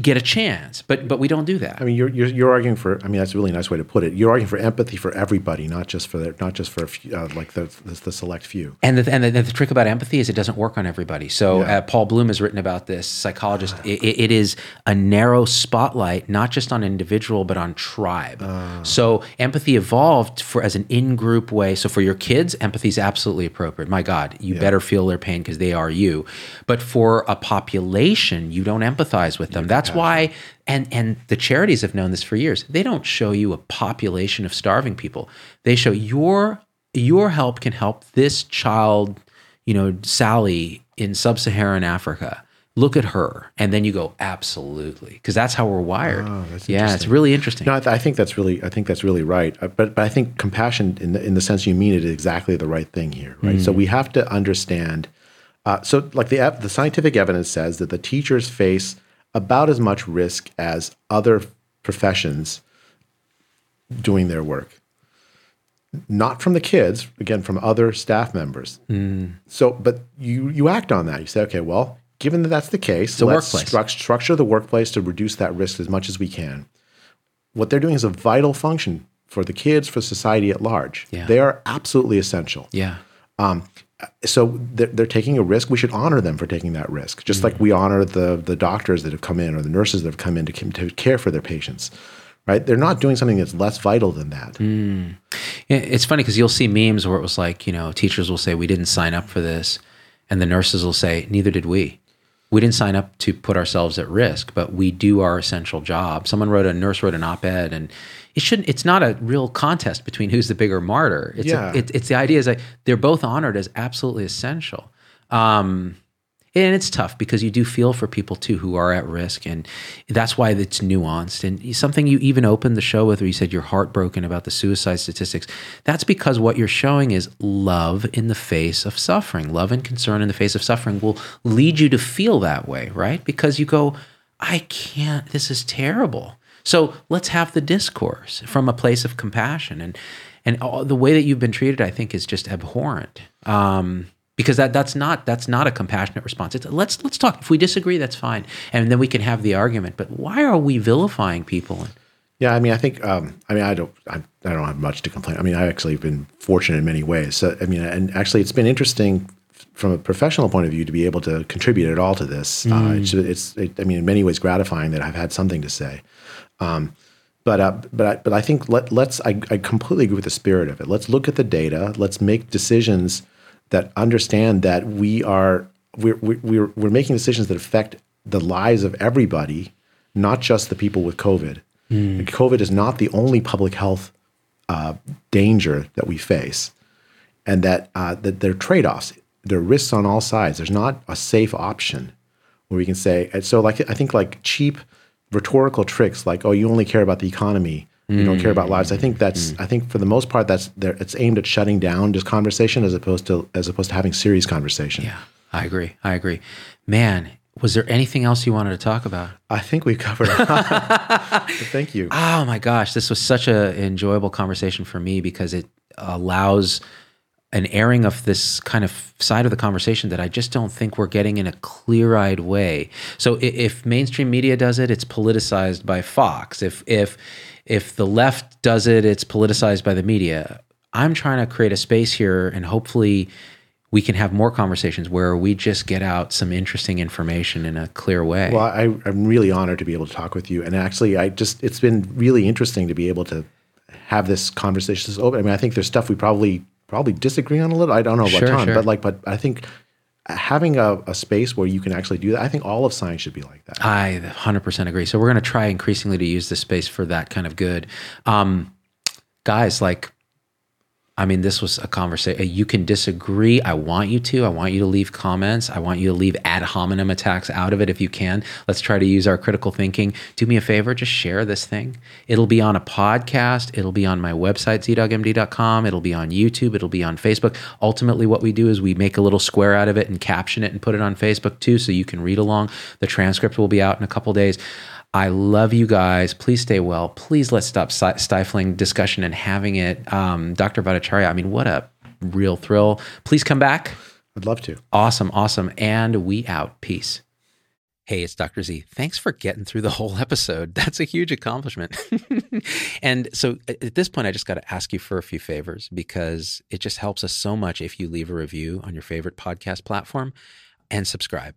get a chance, but we don't do that. I mean, you're arguing for. I mean, that's a really nice way to put it. You're arguing for empathy for everybody, not just for a few, like the select few. And the trick about empathy is it doesn't work on everybody. So Paul Bloom has written about this, psychologist. It is a narrow spotlight, not just on individual but on tribe. So empathy evolved as an in-group way. So for your kids, empathy is absolutely appropriate. My God, you better feel their pain because they are you. But for a population, you don't empathize with them. That's That's why, and the charities have known this for years. They don't show you a population of starving people. They show your help can help this child, you know, Sally in sub-Saharan Africa. Look at her. And then you go, absolutely. Because that's how we're wired. Oh, yeah, it's really interesting. No, I think that's really right. But I think compassion in the sense you mean it is exactly the right thing here, right? Mm-hmm. So we have to understand. So the scientific evidence says that the teachers face about as much risk as other professions doing their work. Not from the kids, again, from other staff members. Mm. So, but you act on that. You say, okay, well, given that that's the case, let's structure the workplace to reduce that risk as much as we can. What they're doing is a vital function for the kids, for society at large. Yeah. They are absolutely essential. Yeah. So they're taking a risk. We should honor them for taking that risk, just like we honor the doctors that have come in or the nurses that have come in to care for their patients. Right? They're not doing something that's less vital than that. Mm. It's funny because you'll see memes where it was like, you know, teachers will say, we didn't sign up for this. And the nurses will say, neither did we. We didn't sign up to put ourselves at risk, but we do our essential job. A nurse wrote an op-ed, and it's not a real contest between who's the bigger martyr. It's the idea is that they're both honored as absolutely essential. And it's tough because you do feel for people too who are at risk, and that's why it's nuanced. And something you even opened the show with, where you said you're heartbroken about the suicide statistics. That's because what you're showing is love in the face of suffering. Love and concern in the face of suffering will lead you to feel that way, right? Because you go, I can't, this is terrible. So let's have the discourse from a place of compassion. And the way that you've been treated, I think, is just abhorrent. Because that's not a compassionate response. Let's talk. If we disagree, that's fine, and then we can have the argument. But why are we vilifying people? Yeah, I mean, I think I don't have much to complain. I mean, I've actually been fortunate in many ways. So I mean, and actually, it's been interesting from a professional point of view to be able to contribute at all to this. It's in many ways gratifying that I've had something to say. But I think I completely agree with the spirit of it. Let's look at the data. Let's make decisions that understand that we're making decisions that affect the lives of everybody, not just the people with COVID. Mm. COVID is not the only public health danger that we face, and that there are trade-offs, there are risks on all sides. There's not a safe option where we can say. And so, I think, cheap rhetorical tricks, like, "Oh, you only care about the economy." You don't care about lives. I think that's. I think for the most part, it's aimed at shutting down just conversation as opposed to having serious conversation. Yeah, I agree. Man, was there anything else you wanted to talk about? I think we covered it. Thank you. Oh my gosh, this was such an enjoyable conversation for me because it allows an airing of this kind of side of the conversation that I just don't think we're getting in a clear-eyed way. So if mainstream media does it, it's politicized by Fox. If the left does it, it's politicized by the media. I'm trying to create a space here, and hopefully we can have more conversations where we just get out some interesting information in a clear way. Well, I'm really honored to be able to talk with you. And actually, it's been really interesting to be able to have this conversation. I mean, I think there's stuff we probably disagree on a little. I don't know about time, but I think having a space where you can actually do that, I think all of science should be like that. I 100% agree. So we're going to try increasingly to use this space for that kind of good. Guys, this was a conversation. You can disagree. I want you to. I want you to leave comments. I want you to leave ad hominem attacks out of it if you can. Let's try to use our critical thinking. Do me a favor. Just share this thing. It'll be on a podcast. It'll be on my website, ZDoggMD.com. It'll be on YouTube. It'll be on Facebook. Ultimately, what we do is we make a little square out of it and caption it and put it on Facebook too, so you can read along. The transcript will be out in a couple days. I love you guys. Please stay well. Please let's stop stifling discussion and having it. Dr. Bhattacharya, what a real thrill. Please come back. I'd love to. Awesome. And we out. Peace. Hey, it's Dr. Z. Thanks for getting through the whole episode. That's a huge accomplishment. And so at this point, I just got to ask you for a few favors, because it just helps us so much if you leave a review on your favorite podcast platform and subscribe.